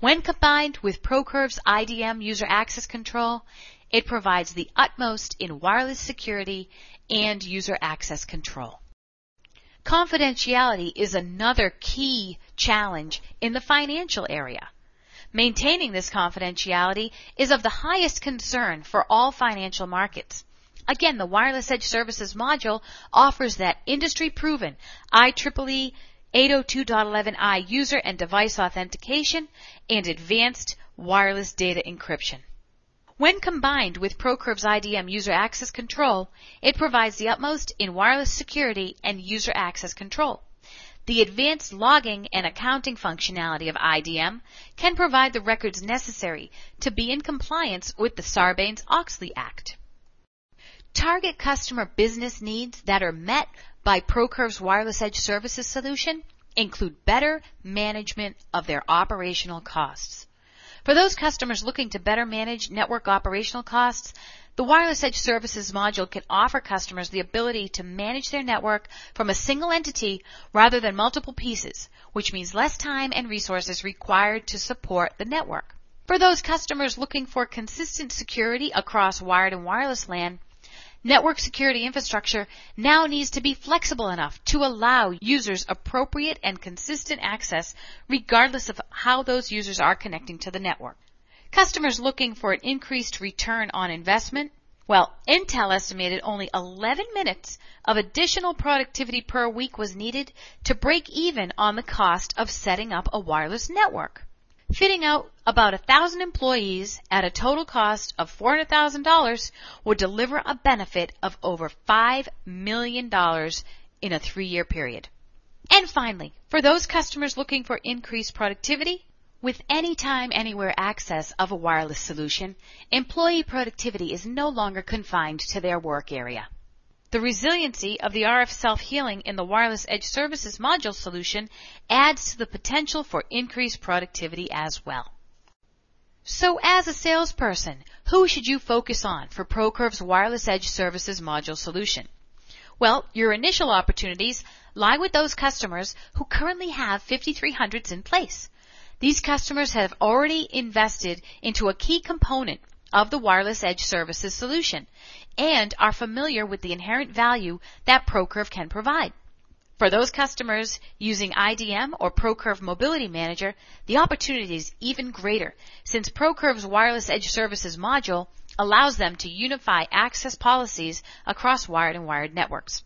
When combined with ProCurve's IDM user access control, it provides the utmost in wireless security and user access control. Confidentiality is another key challenge in the financial area. Maintaining this confidentiality is of the highest concern for all financial markets. Again, the Wireless Edge Services module offers that industry-proven IEEE 802.11i user and device authentication and advanced wireless data encryption. When combined with ProCurve's IDM user access control, it provides the utmost in wireless security and user access control. The advanced logging and accounting functionality of IDM can provide the records necessary to be in compliance with the Sarbanes-Oxley Act. Target customer business needs that are met by ProCurve's Wireless Edge Services solution include better management of their operational costs. For those customers looking to better manage network operational costs, the Wireless Edge Services module can offer customers the ability to manage their network from a single entity rather than multiple pieces, which means less time and resources required to support the network. For those customers looking for consistent security across wired and wireless LAN, network security infrastructure now needs to be flexible enough to allow users appropriate and consistent access regardless of how those users are connecting to the network. Customers looking for an increased return on investment? Well, Intel estimated only 11 minutes of additional productivity per week was needed to break even on the cost of setting up a wireless network. Fitting out about 1,000 employees at a total cost of $400,000 would deliver a benefit of over $5 million in a 3-year period. And finally, for those customers looking for increased productivity, with anytime, anywhere access of a wireless solution, employee productivity is no longer confined to their work area. The resiliency of the RF self-healing in the Wireless Edge Services module solution adds to the potential for increased productivity as well. So as a salesperson, who should you focus on for ProCurve's Wireless Edge Services module solution? Well, your initial opportunities lie with those customers who currently have 5300s in place. These customers have already invested into a key component of the Wireless Edge Services solution and are familiar with the inherent value that ProCurve can provide. For those customers using IDM or ProCurve Mobility Manager, the opportunity is even greater since ProCurve's Wireless Edge Services module allows them to unify access policies across wired and wired networks.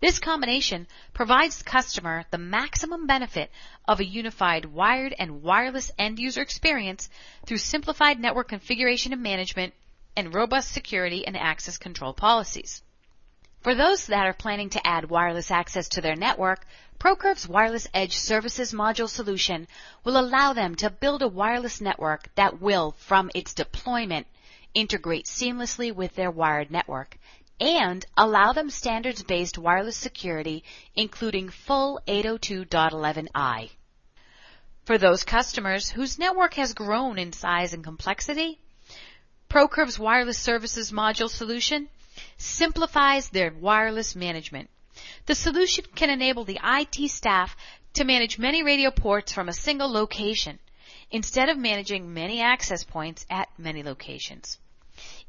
This combination provides the customer the maximum benefit of a unified wired and wireless end-user experience through simplified network configuration and management and robust security and access control policies. For those that are planning to add wireless access to their network, ProCurve's Wireless Edge Services module solution will allow them to build a wireless network that will, from its deployment, integrate seamlessly with their wired network and allow them standards-based wireless security, including full 802.11i. For those customers whose network has grown in size and complexity, ProCurve's Wireless Services module solution simplifies their wireless management. The solution can enable the IT staff to manage many radio ports from a single location, instead of managing many access points at many locations.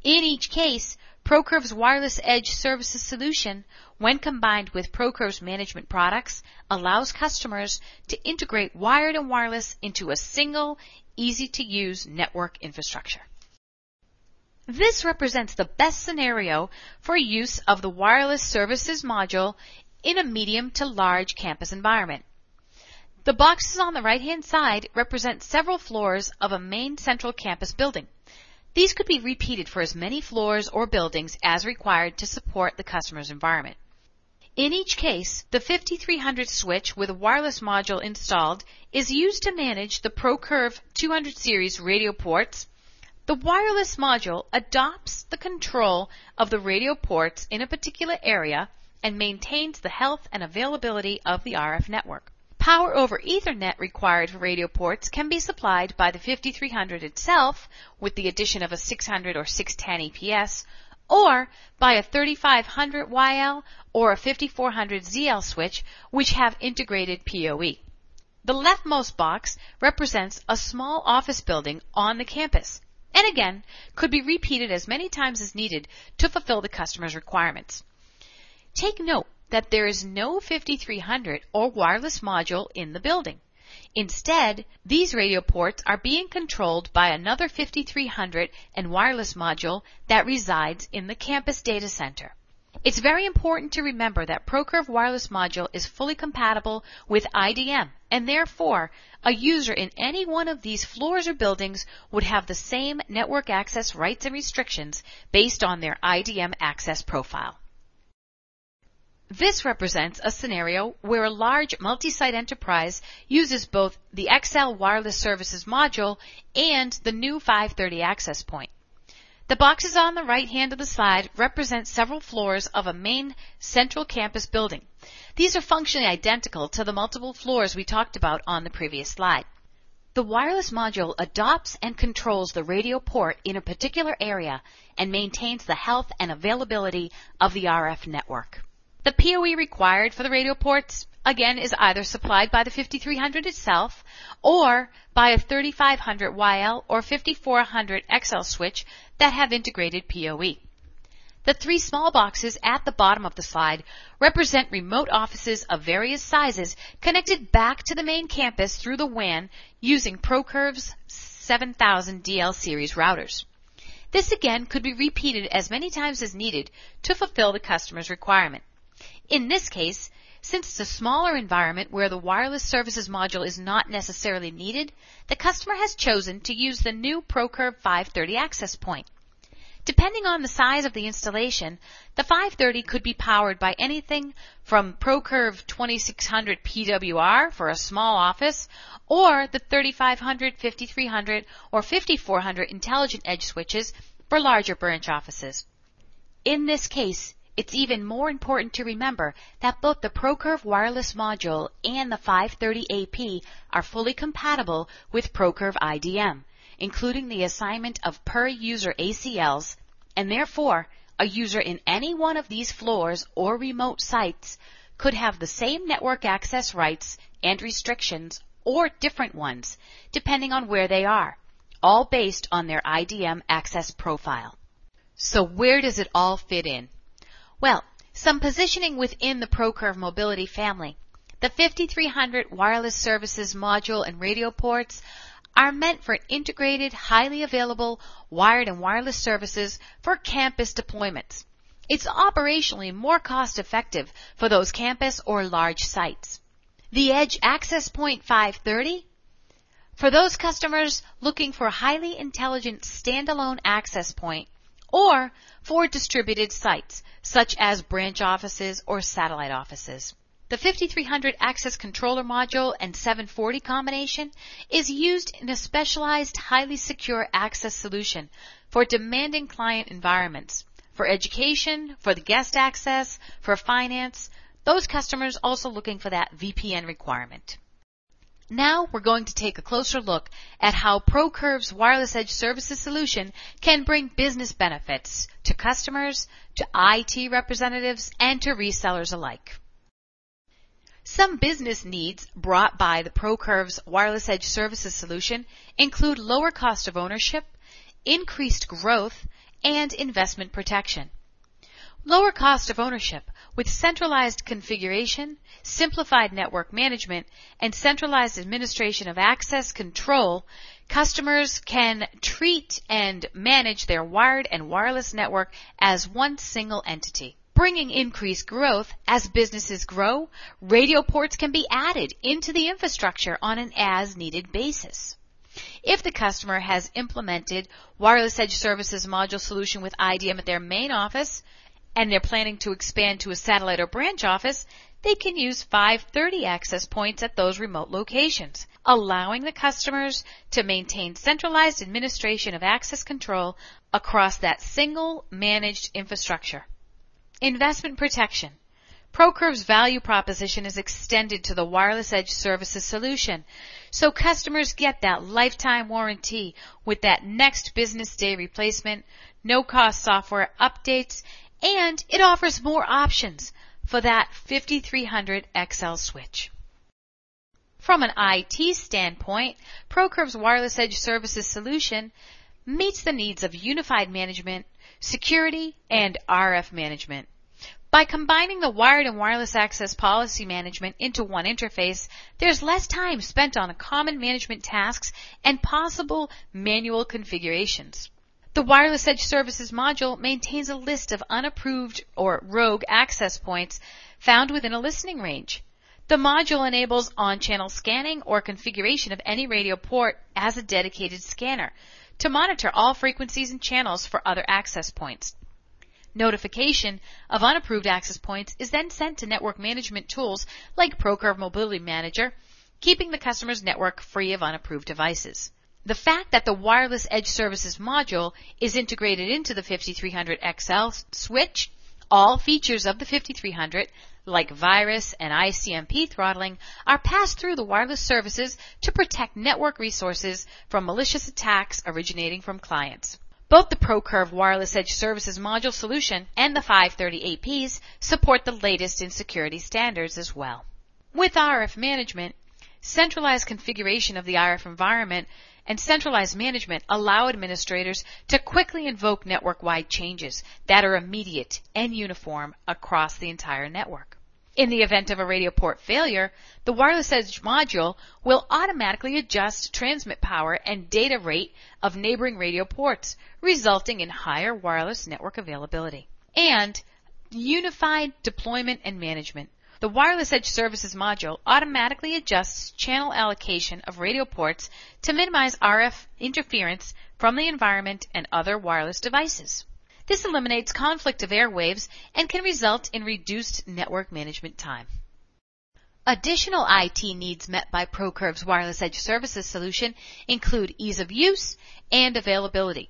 In each case, ProCurve's Wireless Edge Services solution, when combined with ProCurve's management products, allows customers to integrate wired and wireless into a single, easy-to-use network infrastructure. This represents the best scenario for use of the Wireless Services module in a medium to large campus environment. The boxes on the right-hand side represent several floors of a main central campus building. These could be repeated for as many floors or buildings as required to support the customer's environment. In each case, the 5300 switch with a wireless module installed is used to manage the ProCurve 200 series radio ports. The wireless module adopts the control of the radio ports in a particular area and maintains the health and availability of the RF network. Power over Ethernet required for radio ports can be supplied by the 5300 itself with the addition of a 600 or 610 EPS, or by a 3500 YL or a 5400 ZL switch, which have integrated PoE. The leftmost box represents a small office building on the campus, and again, could be repeated as many times as needed to fulfill the customer's requirements. Take note that there is no 5300 or wireless module in the building. Instead, these radio ports are being controlled by another 5300 and wireless module that resides in the campus data center. It's very important to remember that ProCurve wireless module is fully compatible with IDM, and therefore, a user in any one of these floors or buildings would have the same network access rights and restrictions based on their IDM access profile. This represents a scenario where a large multi-site enterprise uses both the XL Wireless Services module and the new 530 access point. The boxes on the right hand of the slide represent several floors of a main central campus building. These are functionally identical to the multiple floors we talked about on the previous slide. The wireless module adopts and controls the radio port in a particular area and maintains the health and availability of the RF network. The PoE required for the radio ports, again, is either supplied by the 5300 itself or by a 3500 YL or 5400 XL switch that have integrated PoE. The three small boxes at the bottom of the slide represent remote offices of various sizes connected back to the main campus through the WAN using ProCurve's 7000 DL series routers. This again could be repeated as many times as needed to fulfill the customer's requirement. In this case, since it's a smaller environment where the wireless services module is not necessarily needed, the customer has chosen to use the new ProCurve 530 access point. Depending on the size of the installation, the 530 could be powered by anything from ProCurve 2600 PWR for a small office, or the 3500, 5300, or 5400 Intelligent Edge switches for larger branch offices. In this case, it's even more important to remember that both the ProCurve wireless module and the 530 AP are fully compatible with ProCurve IDM, including the assignment of per-user ACLs, and therefore, a user in any one of these floors or remote sites could have the same network access rights and restrictions or different ones, depending on where they are, all based on their IDM access profile. So where does it all fit in? Well, some positioning within the ProCurve Mobility family. The 5300 wireless services module and radio ports are meant for integrated, highly available wired and wireless services for campus deployments. It's operationally more cost-effective for those campus or large sites. The Edge Access Point 530 for those customers looking for a highly intelligent standalone access point, or for distributed sites, such as branch offices or satellite offices. The 5300 access controller module and 740 combination is used in a specialized, highly secure access solution for demanding client environments, for education, for the guest access, for finance, those customers also looking for that VPN requirement. Now we're going to take a closer look at how ProCurve's Wireless Edge Services solution can bring business benefits to customers, to IT representatives, and to resellers alike. Some business needs brought by the ProCurve's Wireless Edge Services solution include lower cost of ownership, increased growth, and investment protection. Lower cost of ownership with centralized configuration, simplified network management, and centralized administration of access control, customers can treat and manage their wired and wireless network as one single entity. Bringing increased growth as businesses grow, radio ports can be added into the infrastructure on an as-needed basis. If the customer has implemented Wireless Edge Services Module solution with IDM at their main office, and they're planning to expand to a satellite or branch office, they can use 530 access points at those remote locations, allowing the customers to maintain centralized administration of access control across that single managed infrastructure. Investment protection. ProCurve's value proposition is extended to the Wireless Edge Services solution, so customers get that lifetime warranty with that next business day replacement, no-cost software updates, and it offers more options for that 5300 XL switch. From an IT standpoint, ProCurve's Wireless Edge Services solution meets the needs of unified management, security, and RF management. By combining the wired and wireless access policy management into one interface, there's less time spent on common management tasks and possible manual configurations. The Wireless Edge Services module maintains a list of unapproved or rogue access points found within a listening range. The module enables on-channel scanning or configuration of any radio port as a dedicated scanner to monitor all frequencies and channels for other access points. Notification of unapproved access points is then sent to network management tools like ProCurve Mobility Manager, keeping the customer's network free of unapproved devices. The fact that the Wireless Edge Services module is integrated into the 5300 XL switch, all features of the 5300, like virus and ICMP throttling, are passed through the wireless services to protect network resources from malicious attacks originating from clients. Both the ProCurve Wireless Edge Services module solution and the 530APs support the latest in security standards as well. With RF management, centralized configuration of the RF environment and centralized management allow administrators to quickly invoke network-wide changes that are immediate and uniform across the entire network. In the event of a radio port failure, the Wireless Edge module will automatically adjust transmit power and data rate of neighboring radio ports, resulting in higher wireless network availability. And unified deployment and management. The Wireless Edge Services module automatically adjusts channel allocation of radio ports to minimize RF interference from the environment and other wireless devices. This eliminates conflict of airwaves and can result in reduced network management time. Additional IT needs met by ProCurve's Wireless Edge Services solution include ease of use and availability.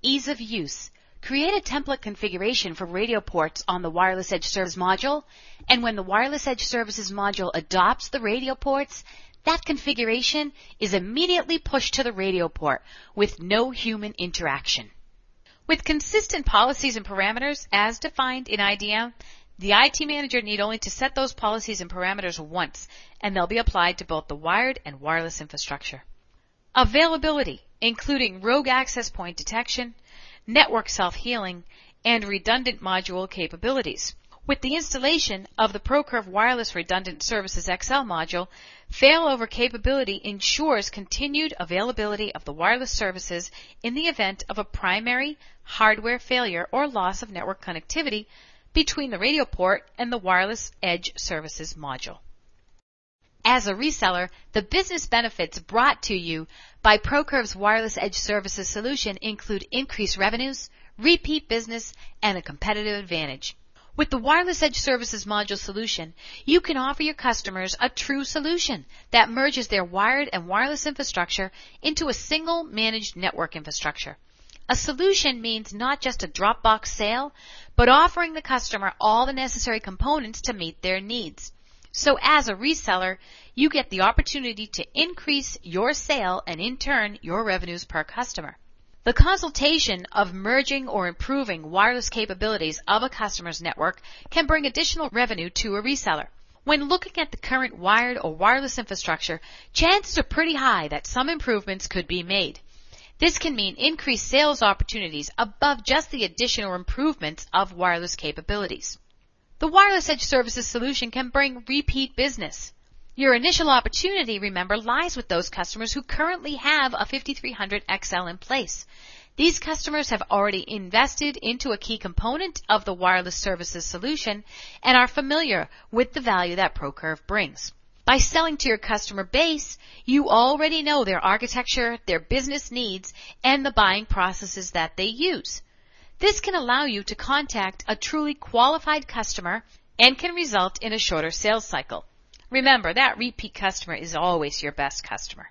Ease of use. Create a template configuration for radio ports on the Wireless Edge Services module, and when the Wireless Edge Services module adopts the radio ports, that configuration is immediately pushed to the radio port with no human interaction. With consistent policies and parameters as defined in IDM, the IT manager need only to set those policies and parameters once, and they'll be applied to both the wired and wireless infrastructure. Availability, including rogue access point detection, network self-healing, and redundant module capabilities. With the installation of the ProCurve Wireless Redundant Services XL module, failover capability ensures continued availability of the wireless services in the event of a primary hardware failure or loss of network connectivity between the radio port and the Wireless Edge Services module. As a reseller, the business benefits brought to you by ProCurve's Wireless Edge Services solution include increased revenues, repeat business, and a competitive advantage. With the Wireless Edge Services module solution, you can offer your customers a true solution that merges their wired and wireless infrastructure into a single managed network infrastructure. A solution means not just a Dropbox sale, but offering the customer all the necessary components to meet their needs. So as a reseller, you get the opportunity to increase your sale and in turn your revenues per customer. The consultation of merging or improving wireless capabilities of a customer's network can bring additional revenue to a reseller. When looking at the current wired or wireless infrastructure, chances are pretty high that some improvements could be made. This can mean increased sales opportunities above just the addition or improvements of wireless capabilities. The Wireless Edge Services solution can bring repeat business. Your initial opportunity, remember, lies with those customers who currently have a 5300 XL in place. These customers have already invested into a key component of the wireless services solution and are familiar with the value that ProCurve brings. By selling to your customer base, you already know their architecture, their business needs, and the buying processes that they use. This can allow you to contact a truly qualified customer and can result in a shorter sales cycle. Remember, that repeat customer is always your best customer.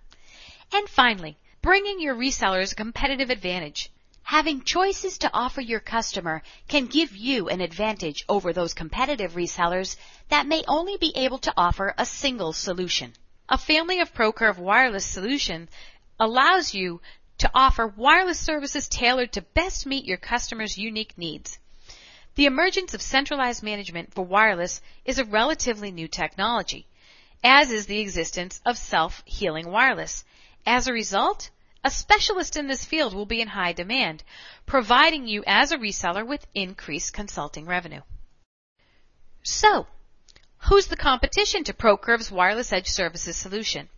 And finally, bringing your resellers a competitive advantage. Having choices to offer your customer can give you an advantage over those competitive resellers that may only be able to offer a single solution. A family of ProCurve wireless solution allows you to offer wireless services tailored to best meet your customers' unique needs. The emergence of centralized management for wireless is a relatively new technology, as is the existence of self-healing wireless. As a result, a specialist in this field will be in high demand, providing you as a reseller with increased consulting revenue. So, who's the competition to ProCurve's Wireless Edge Services solution?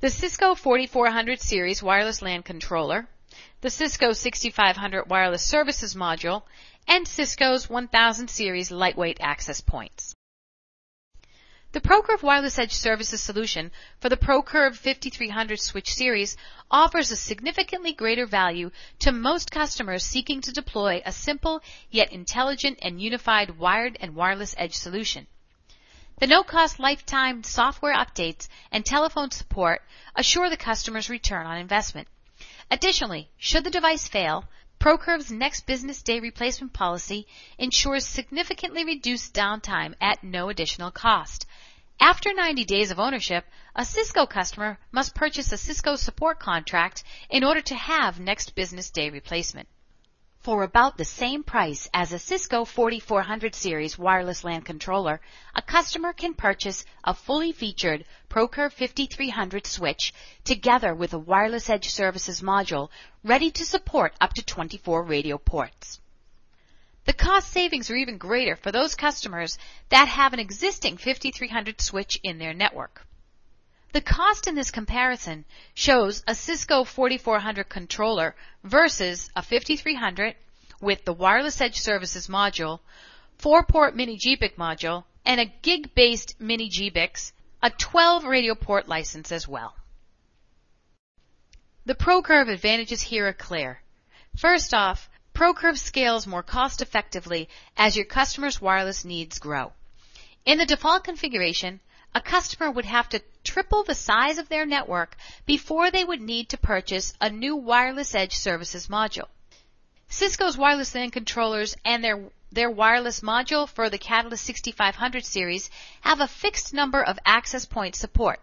The Cisco 4400 series wireless LAN controller, the Cisco 6500 Wireless Services Module, and Cisco's 1000 series lightweight access points. The ProCurve Wireless Edge Services solution for the ProCurve 5300 switch series offers a significantly greater value to most customers seeking to deploy a simple yet intelligent and unified wired and wireless edge solution. The no-cost lifetime software updates and telephone support assure the customer's return on investment. Additionally, should the device fail, ProCurve's next business day replacement policy ensures significantly reduced downtime at no additional cost. After 90 days of ownership, a Cisco customer must purchase a Cisco support contract in order to have next business day replacement. For about the same price as a Cisco 4400 series wireless LAN controller, a customer can purchase a fully featured ProCurve 5300 switch together with a Wireless Edge Services module ready to support up to 24 radio ports. The cost savings are even greater for those customers that have an existing 5300 switch in their network. The cost in this comparison shows a Cisco 4400 controller versus a 5300 with the Wireless Edge Services module, 4-port mini GBIC module, and a gig-based mini GBICs, a 12 radio port license as well. The ProCurve advantages here are clear. First off, ProCurve scales more cost-effectively as your customer's wireless needs grow. In the default configuration, a customer would have to triple the size of their network before they would need to purchase a new Wireless Edge Services module. Cisco's wireless LAN controllers and their wireless module for the Catalyst 6500 series have a fixed number of access point support,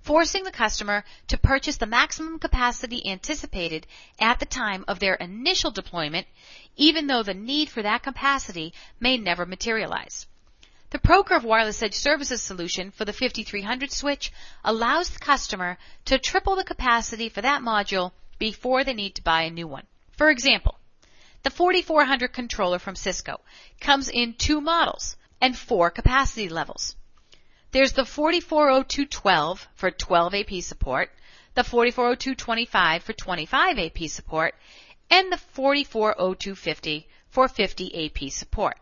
forcing the customer to purchase the maximum capacity anticipated at the time of their initial deployment, even though the need for that capacity may never materialize. The ProCurve Wireless Edge Services solution for the 5300 switch allows the customer to triple the capacity for that module before they need to buy a new one. For example, the 4400 controller from Cisco comes in 2 models and 4 capacity levels. There's the 4402.12 for 12 AP support, the 4402.25 for 25 AP support, and the 4402.50 for 50 AP support.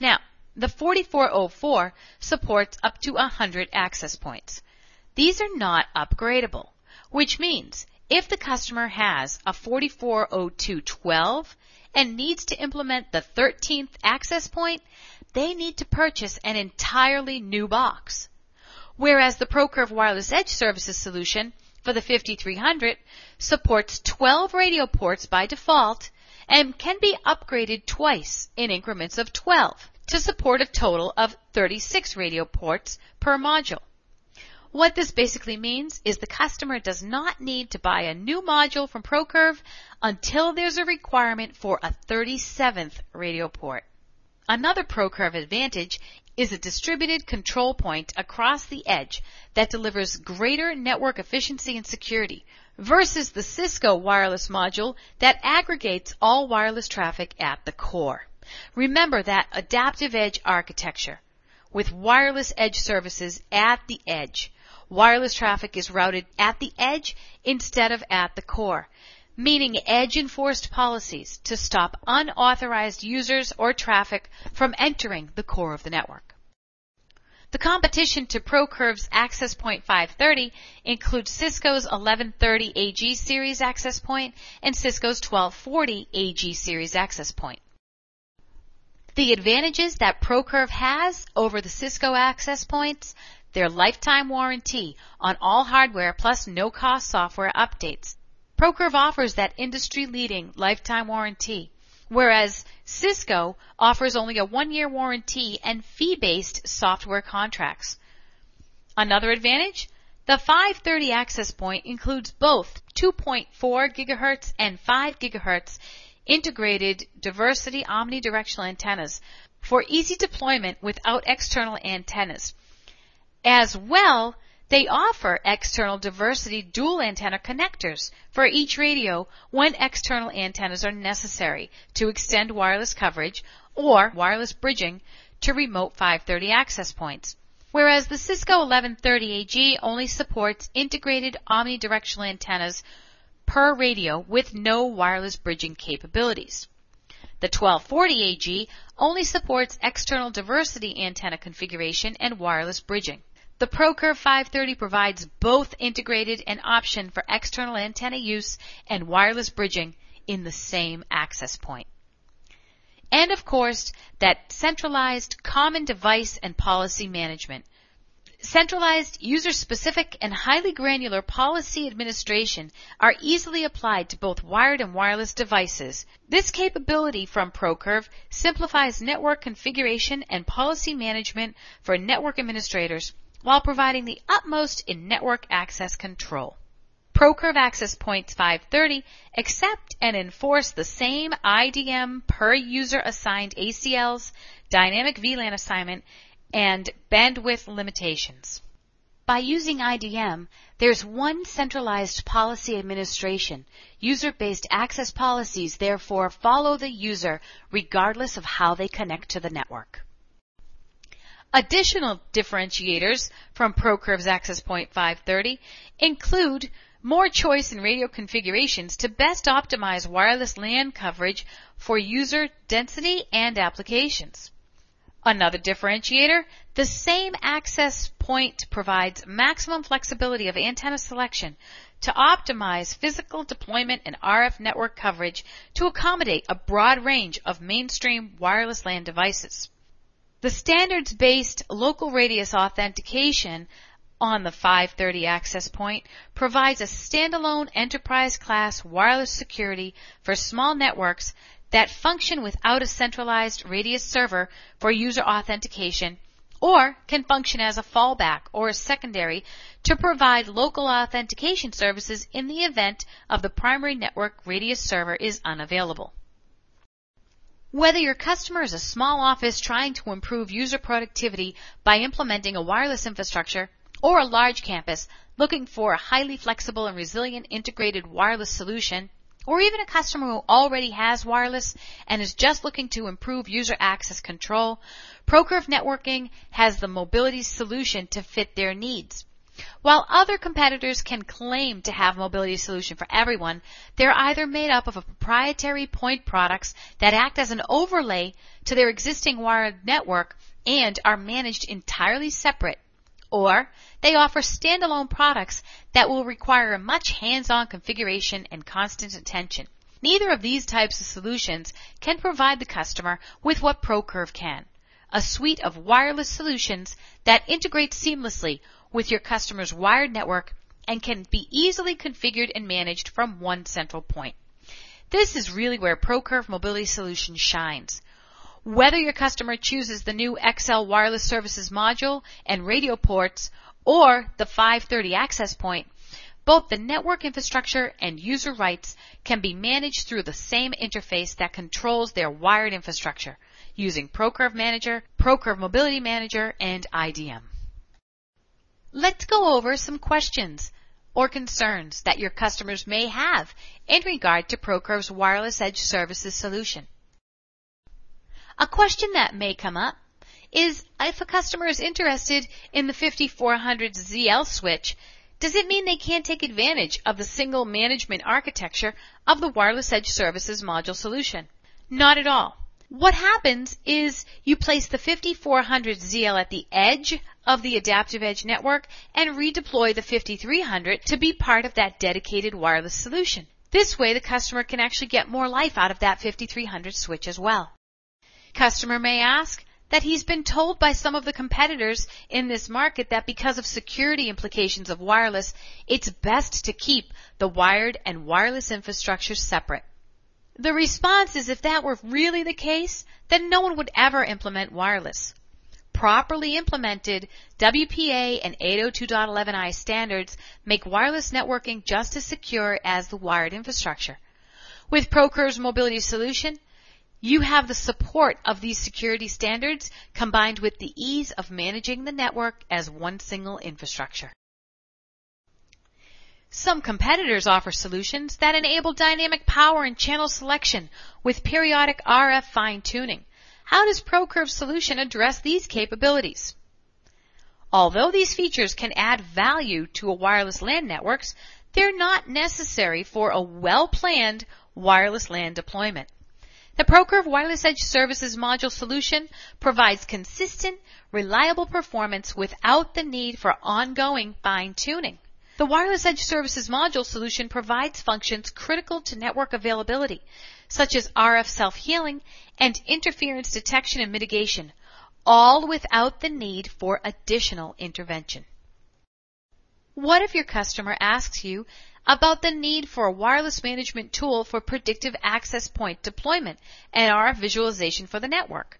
Now, the 4404 supports up to 100 access points. These are not upgradable, which means if the customer has a 4402.12 and needs to implement the 13th access point, they need to purchase an entirely new box. Whereas the ProCurve Wireless Edge Services solution for the 5300 supports 12 radio ports by default and can be upgraded twice in increments of 12 to support a total of 36 radio ports per module. What this basically means is the customer does not need to buy a new module from ProCurve until there's a requirement for a 37th radio port. Another ProCurve advantage is a distributed control point across the edge that delivers greater network efficiency and security versus the Cisco wireless module that aggregates all wireless traffic at the core. Remember that adaptive edge architecture with wireless edge services at the edge. Wireless traffic is routed at the edge instead of at the core, meaning edge-enforced policies to stop unauthorized users or traffic from entering the core of the network. The competition to ProCurve's Access Point 530 includes Cisco's 1130 AG Series Access Point and Cisco's 1240 AG Series Access Point. The advantages that ProCurve has over the Cisco Access Points: their lifetime warranty on all hardware plus no-cost software updates. ProCurve offers that industry-leading lifetime warranty, whereas Cisco offers only a 1-year warranty and fee-based software contracts. Another advantage, the 530 access point includes both 2.4 GHz and 5 GHz integrated diversity omnidirectional antennas for easy deployment without external antennas. As well, they offer external diversity dual antenna connectors for each radio when external antennas are necessary to extend wireless coverage or wireless bridging to remote 530 access points, whereas the Cisco 1130 AG only supports integrated omnidirectional antennas per radio with no wireless bridging capabilities. The 1240 AG only supports external diversity antenna configuration and wireless bridging. The ProCurve 530 provides both integrated and option for external antenna use and wireless bridging in the same access point. And of course, that centralized common device and policy management. Centralized, user-specific, and highly granular policy administration are easily applied to both wired and wireless devices. This capability from ProCurve simplifies network configuration and policy management for network administrators, while providing the utmost in network access control. ProCurve Access Points 530 accept and enforce the same IDM per user assigned ACLs, dynamic VLAN assignment, and bandwidth limitations. By using IDM, there's one centralized policy administration. User-based access policies therefore follow the user regardless of how they connect to the network. Additional differentiators from ProCurve's Access Point 530 include more choice in radio configurations to best optimize wireless LAN coverage for user density and applications. Another differentiator, the same access point provides maximum flexibility of antenna selection to optimize physical deployment and RF network coverage to accommodate a broad range of mainstream wireless LAN devices. The standards-based local radius authentication on the 530 access point provides a standalone enterprise-class wireless security for small networks that function without a centralized radius server for user authentication, or can function as a fallback or a secondary to provide local authentication services in the event of the primary network radius server is unavailable. Whether your customer is a small office trying to improve user productivity by implementing a wireless infrastructure, or a large campus looking for a highly flexible and resilient integrated wireless solution, or even a customer who already has wireless and is just looking to improve user access control, ProCurve Networking has the mobility solution to fit their needs. While other competitors can claim to have a mobility solution for everyone, they're either made up of proprietary point products that act as an overlay to their existing wired network and are managed entirely separate, or they offer standalone products that will require much hands-on configuration and constant attention. Neither of these types of solutions can provide the customer with what ProCurve can: a suite of wireless solutions that integrate seamlessly with your customer's wired network and can be easily configured and managed from one central point. This is really where ProCurve Mobility Solution shines. Whether your customer chooses the new XL Wireless Services Module and Radio Ports or the 530 Access Point, Both the network infrastructure and user rights can be managed through the same interface that controls their wired infrastructure using ProCurve Manager, ProCurve Mobility Manager, and IDM. Let's go over some questions or concerns that your customers may have in regard to ProCurve's Wireless Edge Services solution. A question that may come up is if a customer is interested in the 5400 ZL switch, does it mean they can't take advantage of the single management architecture of the Wireless Edge Services module solution? Not at all. What happens is you place the 5400 ZL at the edge of the Adaptive Edge network and redeploy the 5300 to be part of that dedicated wireless solution. This way the customer can actually get more life out of that 5300 switch as well. Customer may ask that he's been told by some of the competitors in this market that because of security implications of wireless, it's best to keep the wired and wireless infrastructure separate. The response is if that were really the case, then no one would ever implement wireless. Properly implemented, WPA and 802.11i standards make wireless networking just as secure as the wired infrastructure. With ProCurve's mobility solution, you have the support of these security standards combined with the ease of managing the network as one single infrastructure. Some competitors offer solutions that enable dynamic power and channel selection with periodic RF fine-tuning. How does ProCurve's solution address these capabilities? Although these features can add value to a wireless LAN networks, they're not necessary for a well-planned wireless LAN deployment. The ProCurve Wireless Edge Services module solution provides consistent, reliable performance without the need for ongoing fine-tuning. The Wireless Edge Services module solution provides functions critical to network availability, such as RF self-healing and interference detection and mitigation, all without the need for additional intervention. What if your customer asks you about the need for a wireless management tool for predictive access point deployment and RF visualization for the network?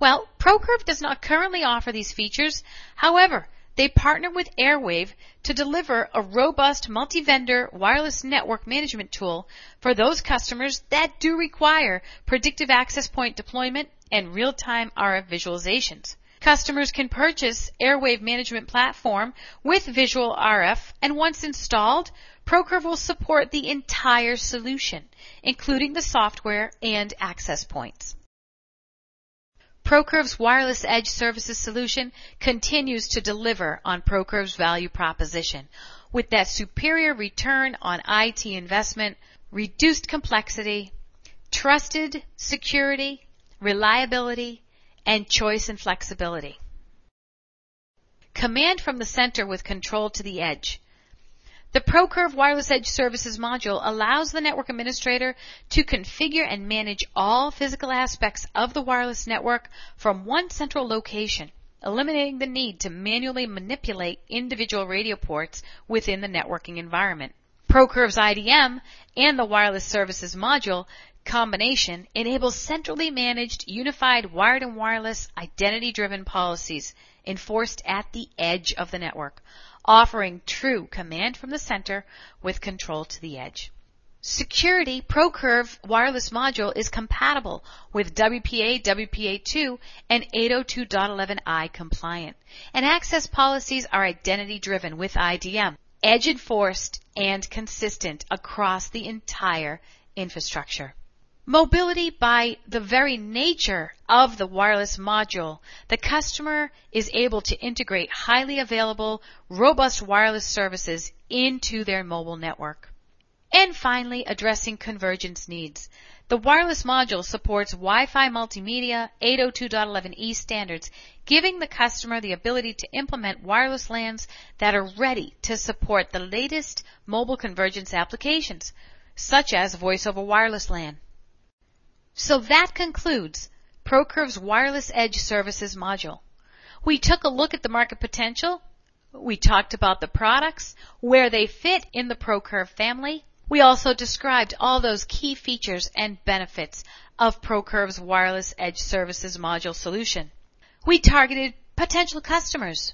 Well, ProCurve does not currently offer these features. However, they partner with Airwave to deliver a robust multi-vendor wireless network management tool for those customers that do require predictive access point deployment and real-time RF visualizations. Customers can purchase Airwave Management Platform with Visual RF, and once installed, ProCurve will support the entire solution, including the software and access points. ProCurve's Wireless Edge Services solution continues to deliver on ProCurve's value proposition with that superior return on IT investment, reduced complexity, trusted security, reliability, and choice and flexibility. Command from the center with control to the edge. The ProCurve Wireless Edge Services module allows the network administrator to configure and manage all physical aspects of the wireless network from one central location, eliminating the need to manually manipulate individual radio ports within the networking environment. ProCurve's IDM and the Wireless Services module combination enables centrally managed, unified, wired and wireless, identity-driven policies enforced at the edge of the network, offering true command from the center with control to the edge. Security, ProCurve wireless module is compatible with WPA, WPA2, and 802.11i compliant, and access policies are identity-driven with IDM, edge-enforced and consistent across the entire infrastructure. Mobility, by the very nature of the wireless module, the customer is able to integrate highly available, robust wireless services into their mobile network. And finally, addressing convergence needs. The wireless module supports Wi-Fi multimedia 802.11e standards, giving the customer the ability to implement wireless LANs that are ready to support the latest mobile convergence applications, such as Voice over Wireless LAN. So that concludes ProCurve's Wireless Edge Services module. We took a look at the market potential. We talked about the products, where they fit in the ProCurve family. We also described all those key features and benefits of ProCurve's Wireless Edge Services module solution. We targeted potential customers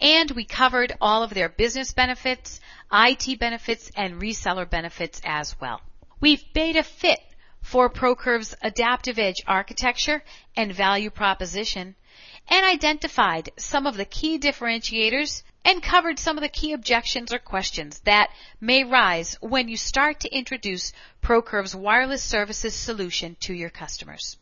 And we covered all of their business benefits, IT benefits, and reseller benefits as well. We've made a fit for ProCurve's adaptive edge architecture and value proposition, and identified some of the key differentiators and covered some of the key objections or questions that may rise when you start to introduce ProCurve's wireless services solution to your customers.